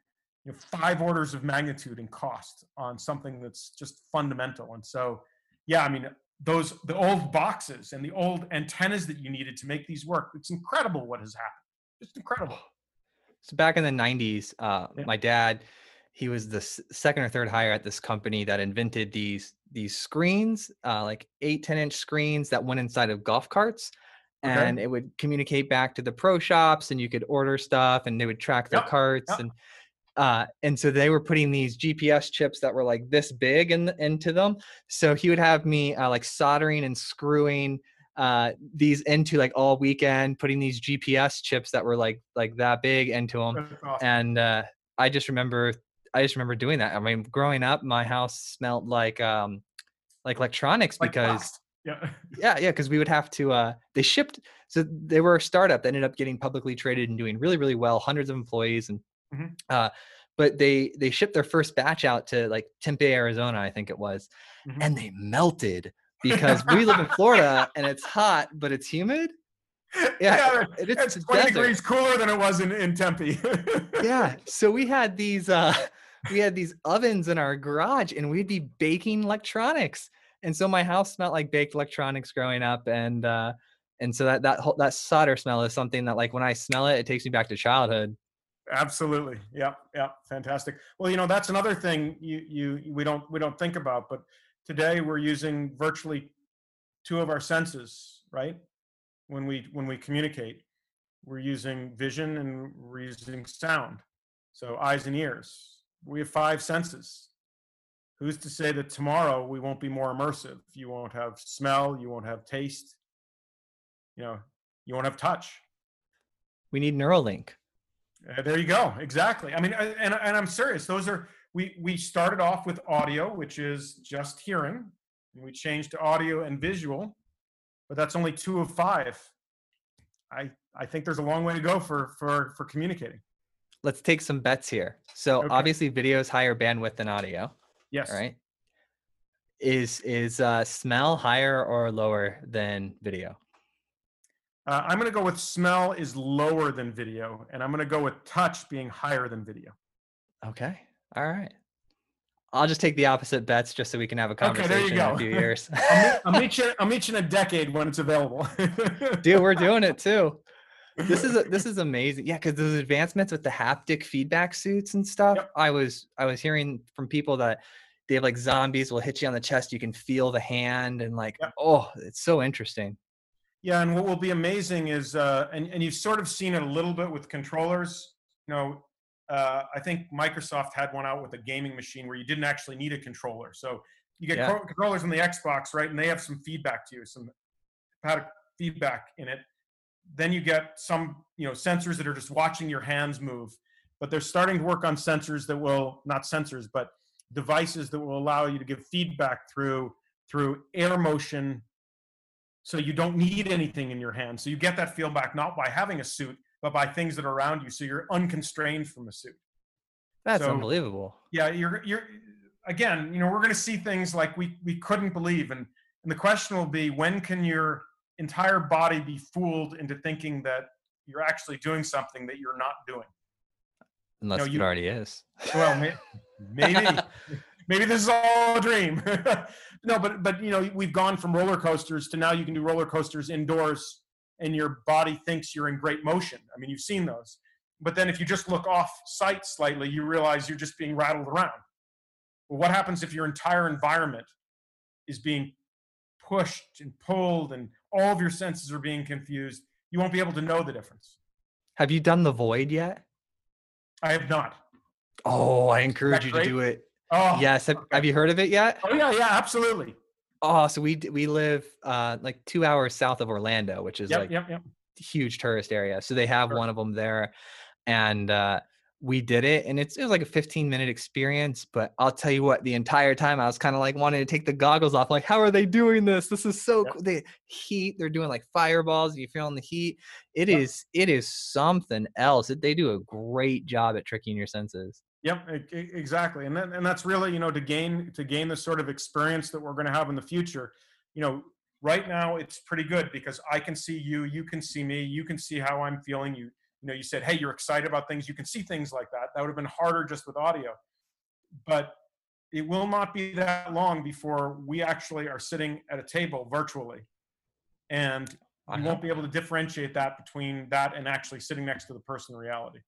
5 orders of magnitude in cost on something that's just fundamental. And so, the old boxes and the old antennas that you needed to make these work, it's incredible what has happened. It's incredible. So back in the 90s, my dad, he was the second or third hire at this company that invented these screens, like 8-10-inch screens that went inside of golf carts, and it would communicate back to the pro shops, and you could order stuff, and they would track their carts. Yep. And so they were putting these GPS chips that were like this big into them. So he would have me like soldering and screwing these into like all weekend, putting these GPS chips that were like that big into them. That's awesome. And I just remember doing that. I mean, growing up, my house smelled like electronics, because because we would have to they shipped. So they were a startup that ended up getting publicly traded and doing really, really well, hundreds of employees, and but they shipped their first batch out to like Tempe, Arizona, I think it was, and they melted because we live in Florida and it's hot, but it's humid. Yeah, it's 20 degrees cooler than it was in Tempe. Yeah, so we had these ovens in our garage, and we'd be baking electronics, and so my house smelled like baked electronics growing up, and so that solder smell is something that, like, when I smell it, it takes me back to childhood. Absolutely, yeah, fantastic. Well, that's another thing we don't think about, but today we're using virtually two of our senses, right? When we communicate, we're using vision and we're using sound. So eyes and ears. We have 5 senses. Who's to say that tomorrow we won't be more immersive? You won't have smell, you won't have taste. You won't have touch. We need Neuralink. There you go. Exactly. I mean, and I'm serious. Those are, we started off with audio, which is just hearing, and we changed to audio and visual, but that's only 2 of 5. I think there's a long way to go for communicating. Let's take some bets here. So okay. Obviously video is higher bandwidth than audio. Yes. All right. Is smell higher or lower than video? I'm going to go with smell is lower than video, and I'm going to go with touch being higher than video. Okay. All right. I'll just take the opposite bets just so we can have a conversation in a few years. I'll meet you in a decade when it's available. Dude, we're doing it too. This is amazing. Yeah, because those advancements with the haptic feedback suits and stuff. Yep. I was hearing from people that they have like zombies will hit you on the chest. You can feel the hand and like, yep. Oh, it's so interesting. Yeah, and what will be amazing is, and you've sort of seen it a little bit with controllers. You know, I think Microsoft had one out with a gaming machine where you didn't actually need a controller. So you get controllers on the Xbox, right? And they have some feedback to you, some hepatic feedback in it. Then you get some, you know, sensors that are just watching your hands move. But they're starting to work on sensors that will, not sensors, but devices that will allow you to give feedback through air motion. So you don't need anything in your hand. So you get that feedback not by having a suit, but by things that are around you. So you're unconstrained from a suit. That's unbelievable. Yeah, you're again, you know, we're going to see things like we couldn't believe. And the question will be, when can your entire body be fooled into thinking that you're actually doing something that you're not doing? Unless it already is. Well, maybe. Maybe this is all a dream. No, but you know, we've gone from roller coasters to now you can do roller coasters indoors and your body thinks you're in great motion. I mean, you've seen those. But then if you just look off site slightly, you realize you're just being rattled around. Well, what happens if your entire environment is being pushed and pulled and all of your senses are being confused? You won't be able to know the difference. Have you done the void yet? I have not. Oh, I encourage you to do it. Oh, yes. Have you heard of it yet? Oh, yeah, absolutely. Oh, so we live like 2 hours south of Orlando, which is huge tourist area. So they have one of them there, and we did it, and it was like a 15-minute experience. But I'll tell you what, the entire time I was kind of like wanting to take the goggles off. Like, how are they doing this? This is so cool. The heat, they're doing like fireballs. You feeling the heat? It is something else. They do a great job at tricking your senses. Yep, exactly. And that's really, you know, to gain the sort of experience that we're going to have in the future. You know, right now it's pretty good because I can see you, you can see me, you can see how I'm feeling. You know, you said, hey, you're excited about things. You can see things like that. That would have been harder just with audio. But it will not be that long before we actually are sitting at a table virtually. And you won't be able to differentiate that between that and actually sitting next to the person in reality.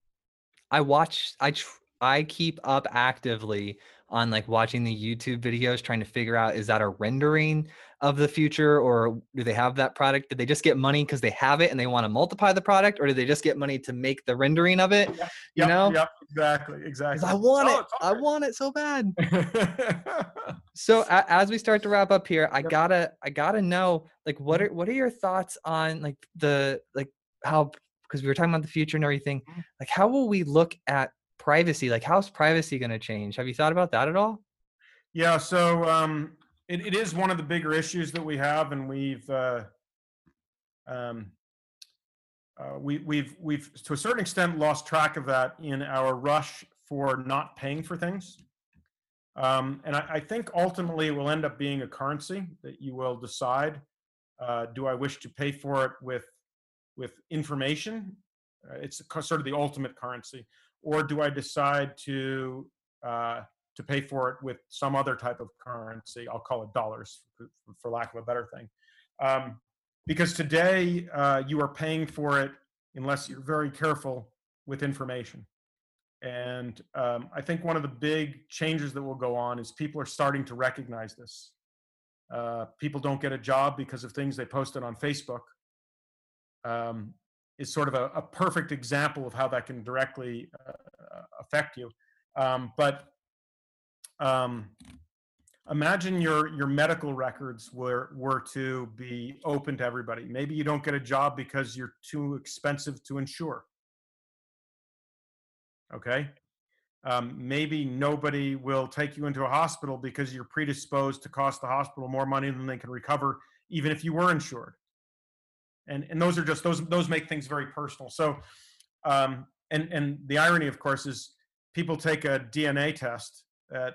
I keep up actively on like watching the YouTube videos, trying to figure out, is that a rendering of the future, or do they have that product? Did they just get money because they have it and they want to multiply the product, or did they just get money to make the rendering of it? Yeah. You know? Yep. Exactly. I want it so bad. So as we start to wrap up here, I gotta know, like, what are your thoughts on how, because we were talking about the future and everything, like how will we look at privacy? Like, how's privacy going to change? Have you thought about that at all? Yeah, so it is one of the bigger issues that we have, and we've to a certain extent lost track of that in our rush for not paying for things. And I think ultimately it will end up being a currency that you will decide: do I wish to pay for it with information? It's sort of the ultimate currency. Or do I decide to pay for it with some other type of currency? I'll call it dollars, for lack of a better thing. Because today you are paying for it, unless you're very careful, with information. And I think one of the big changes that will go on is people are starting to recognize this. People don't get a job because of things they posted on Facebook. Is sort of a perfect example of how that can directly affect you. But imagine your medical records were to be open to everybody. Maybe you don't get a job because you're too expensive to insure. Okay? Maybe nobody will take you into a hospital because you're predisposed to cost the hospital more money than they can recover, even if you were insured. And those are just, those make things very personal. So, and the irony, of course, is people take a DNA test at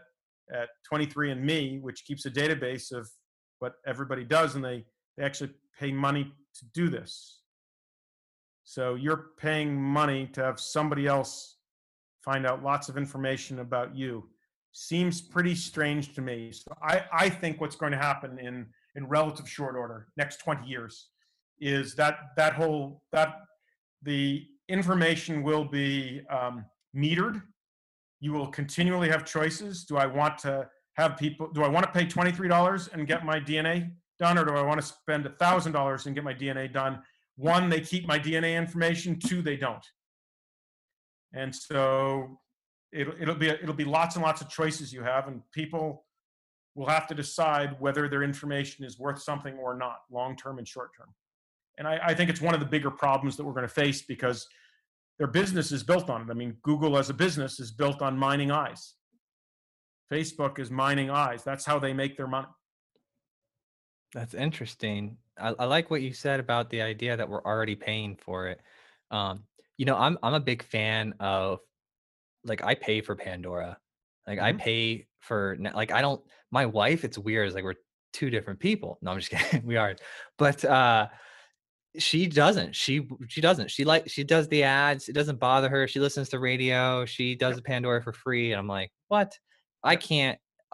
23andMe, which keeps a database of what everybody does, and they actually pay money to do this. So you're paying money to have somebody else find out lots of information about you. Seems pretty strange to me. So I think what's going to happen in relative short order, next 20 years, is that the information will be metered. You will continually have choices. Do I want to have people, do I want to pay $23 and get my DNA done, or do I want to spend $1,000 and get my DNA done? One, they keep my DNA information. Two, they don't. And so it'll be lots and lots of choices you have, and people will have to decide whether their information is worth something or not, long-term and short-term. And I think it's one of the bigger problems that we're going to face, because their business is built on it. I mean, Google as a business is built on mining eyes. Facebook is mining eyes. That's how they make their money. That's interesting. I like what you said about the idea that we're already paying for it. You know, I'm a big fan of, like, I pay for Pandora. Like, I pay for, like, I don't, my wife, it's weird. It's like we're two different people. No, I'm just kidding. We are. But, she doesn't. She does the ads. It doesn't bother her. She listens to radio. She does the Pandora for free. And I'm like, what? I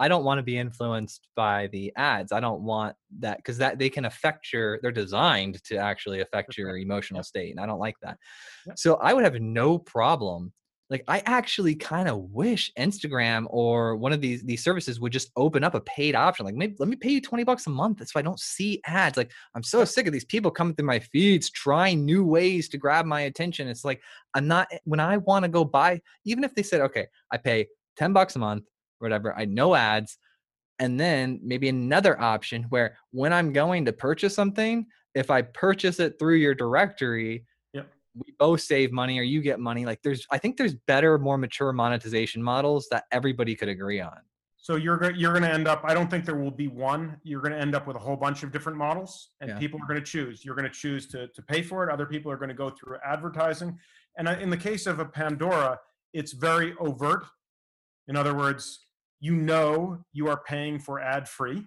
don't want to be influenced by the ads. I don't want that, because that they can affect they're designed to actually affect your emotional state. And I don't like that. So I would have no problem. Like, I actually kind of wish Instagram or one of these services would just open up a paid option. Like, maybe let me pay you $20 a month. That's why I don't see ads. Like, I'm so sick of these people coming through my feeds, trying new ways to grab my attention. It's like, when I want to go buy, even if they said, okay, I pay $10 a month, or whatever, I no ads. And then maybe another option where when I'm going to purchase something, if I purchase it through your directory, we both save money, or you get money. Like, I think there's better, more mature monetization models that everybody could agree on. So you're going to end up, I don't think there will be one. You're going to end up with a whole bunch of different models, and people are going to choose. You're going to choose to pay for it. Other people are going to go through advertising. And in the case of a Pandora, it's very overt. In other words, you know you are paying for ad-free,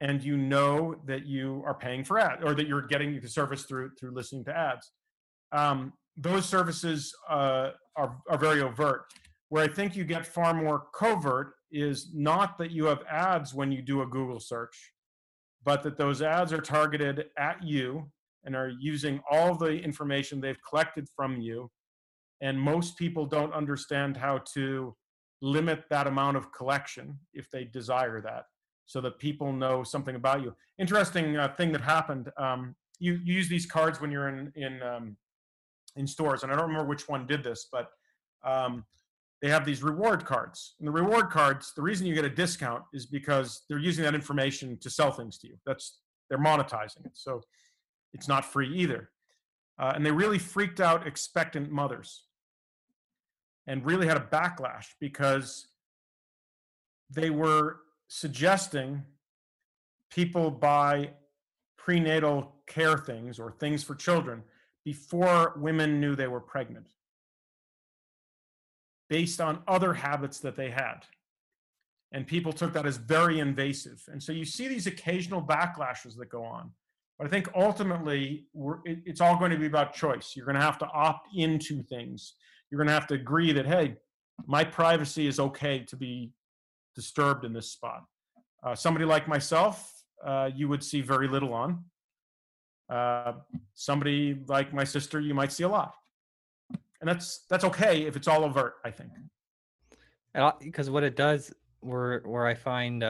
and you know that you are paying for ad, or that you're getting the service through listening to ads. Those services are very overt. Where I think you get far more covert is not that you have ads when you do a Google search, but that those ads are targeted at you and are using all the information they've collected from you. And most people don't understand how to limit that amount of collection if they desire that, so that people know something about you. Interesting thing that happened. You use these cards when you're in stores, and I don't remember which one did this, but they have these reward cards. And the reward cards, the reason you get a discount is because they're using that information to sell things to you. They're monetizing it, so it's not free either. And they really freaked out expectant mothers and really had a backlash, because they were suggesting people buy prenatal care things or things for children before women knew they were pregnant, based on other habits that they had. And people took that as very invasive. And so you see these occasional backlashes that go on. But I think ultimately, it's all going to be about choice. You're going to have to opt into things. You're going to have to agree that, hey, my privacy is okay to be disturbed in this spot. Somebody like myself, you would see very little on. Somebody like my sister, you might see a lot, and that's okay if it's all overt, I think. Because what it does, where I find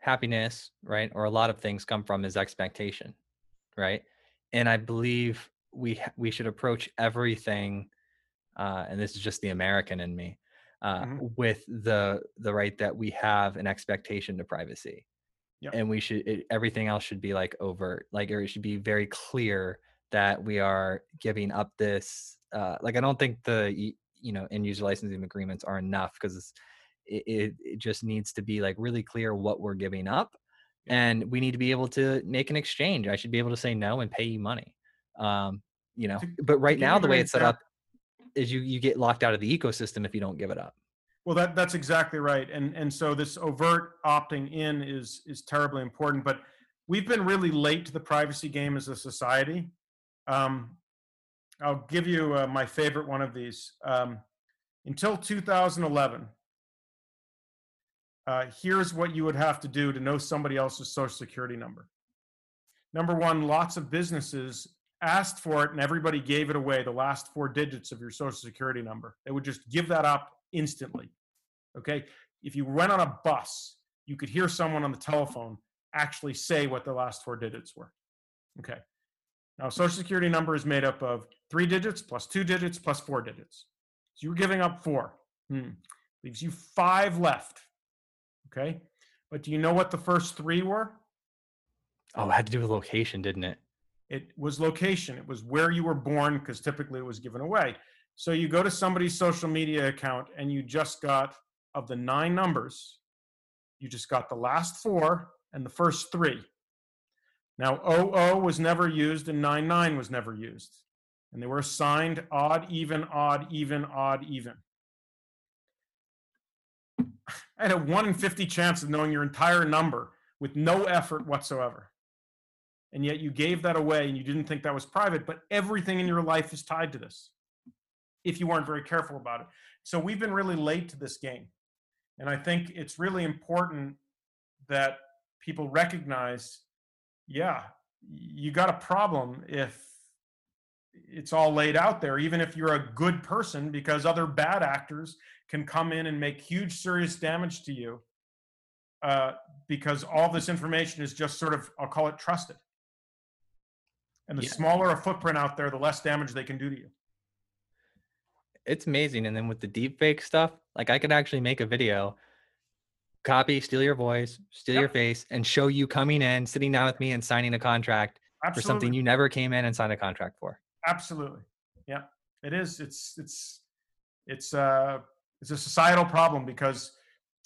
happiness, right, or a lot of things come from, is expectation, right? And I believe we should approach everything, and this is just the American in me, with the right that we have an expectation to privacy. And we should, everything else should be like overt, like, or it should be very clear that we are giving up this, like, I don't think the, you know, end user licensing agreements are enough, because it just needs to be like really clear what we're giving up, and we need to be able to make an exchange. I should be able to say no and pay you money. You know, but right now, the way it's set up is you get locked out of the ecosystem if you don't give it up. Well, that's exactly right. And so this overt opting in is terribly important, but we've been really late to the privacy game as a society. I'll give you my favorite one of these. Until 2011, here's what you would have to do to know somebody else's social security number. Number one, lots of businesses asked for it and everybody gave it away, the last four digits of your social security number. They would just give that up instantly. Okay. If you went on a bus, you could hear someone on the telephone actually say what the last four digits were. Okay. Now, social security number is made up of 3 digits plus 2 digits plus 4 digits. So you're giving up 4. Leaves you 5 left. Okay. But do you know what the first 3 were? Oh, it had to do with location, didn't it? It was location. It was where you were born, because typically it was given away. So you go to somebody's social media account and you just got, of the 9 numbers, you just got the last 4 and the first 3. Now, 00 was never used and 99 was never used. And they were assigned odd, even, odd, even, odd, even. I had a 1 in 50 chance of knowing your entire number with no effort whatsoever. And yet you gave that away and you didn't think that was private, but everything in your life is tied to this, if you weren't very careful about it. So we've been really late to this game. And I think it's really important that people recognize, yeah, you got a problem if it's all laid out there, even if you're a good person, because other bad actors can come in and make huge, serious damage to you because all this information is just sort of, I'll call it, trusted. And the smaller a footprint out there, the less damage they can do to you. It's amazing. And then with the deepfake stuff, like, I could actually make a video, copy, steal your voice, steal your face, and show you coming in, sitting down with me and signing a contract for something you never came in and signed a contract for. Absolutely. Yeah, it is. It's a societal problem, because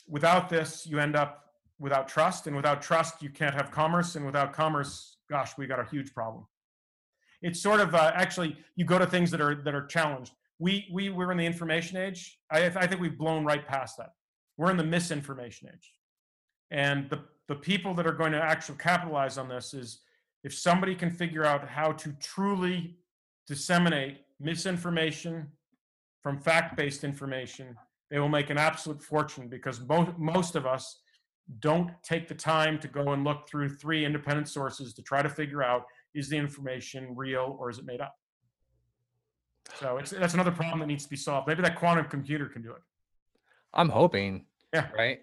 without this, you end up without trust, and without trust, you can't have commerce, and without commerce, gosh, we got a huge problem. It's sort of, actually, you go to things that are challenged. We're in the information age. I think we've blown right past that. We're in the misinformation age. And the people that are going to actually capitalize on this is if somebody can figure out how to truly disseminate misinformation from fact-based information, they will make an absolute fortune, because most of us don't take the time to go and look through 3 independent sources to try to figure out, is the information real or is it made up? So that's another problem that needs to be solved. Maybe that quantum computer can do it. I'm hoping. Yeah. Right.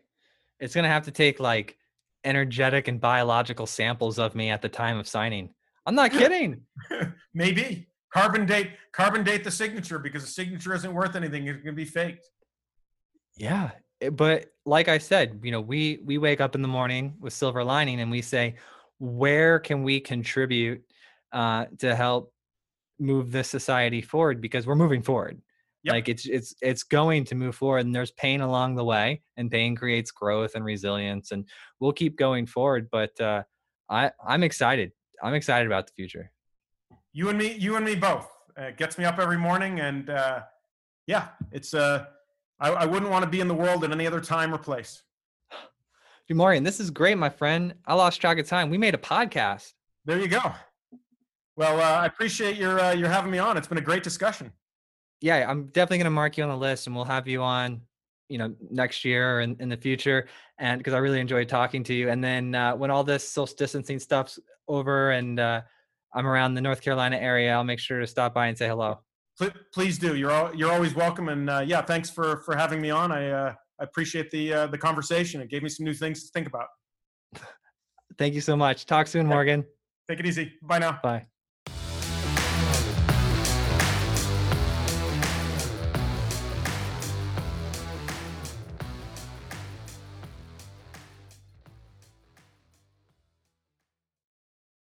It's going to have to take like energetic and biological samples of me at the time of signing. I'm not kidding. Maybe carbon date the signature, because the signature isn't worth anything. It's going to be faked. Yeah. But like I said, you know, we wake up in the morning with silver lining and we say, where can we contribute to help move this society forward? Because we're moving forward. Yep. Like it's going to move forward, and there's pain along the way, and pain creates growth and resilience, and we'll keep going forward. But I'm excited. I'm excited about the future. You and me both. It gets me up every morning, and it's I wouldn't want to be in the world at any other time or place. Dude, Morgan, this is great, my friend. I lost track of time. We made a podcast. There you go. Well, I appreciate your having me on. It's been a great discussion. Yeah, I'm definitely going to mark you on the list, and we'll have you on, you know, next year and in the future. And because I really enjoyed talking to you. And then when all this social distancing stuff's over and I'm around the North Carolina area, I'll make sure to stop by and say hello. Please do. You're always welcome. And thanks for having me on. I appreciate the conversation. It gave me some new things to think about. Thank you so much. Talk soon, Morgan. Take it easy. Bye now. Bye.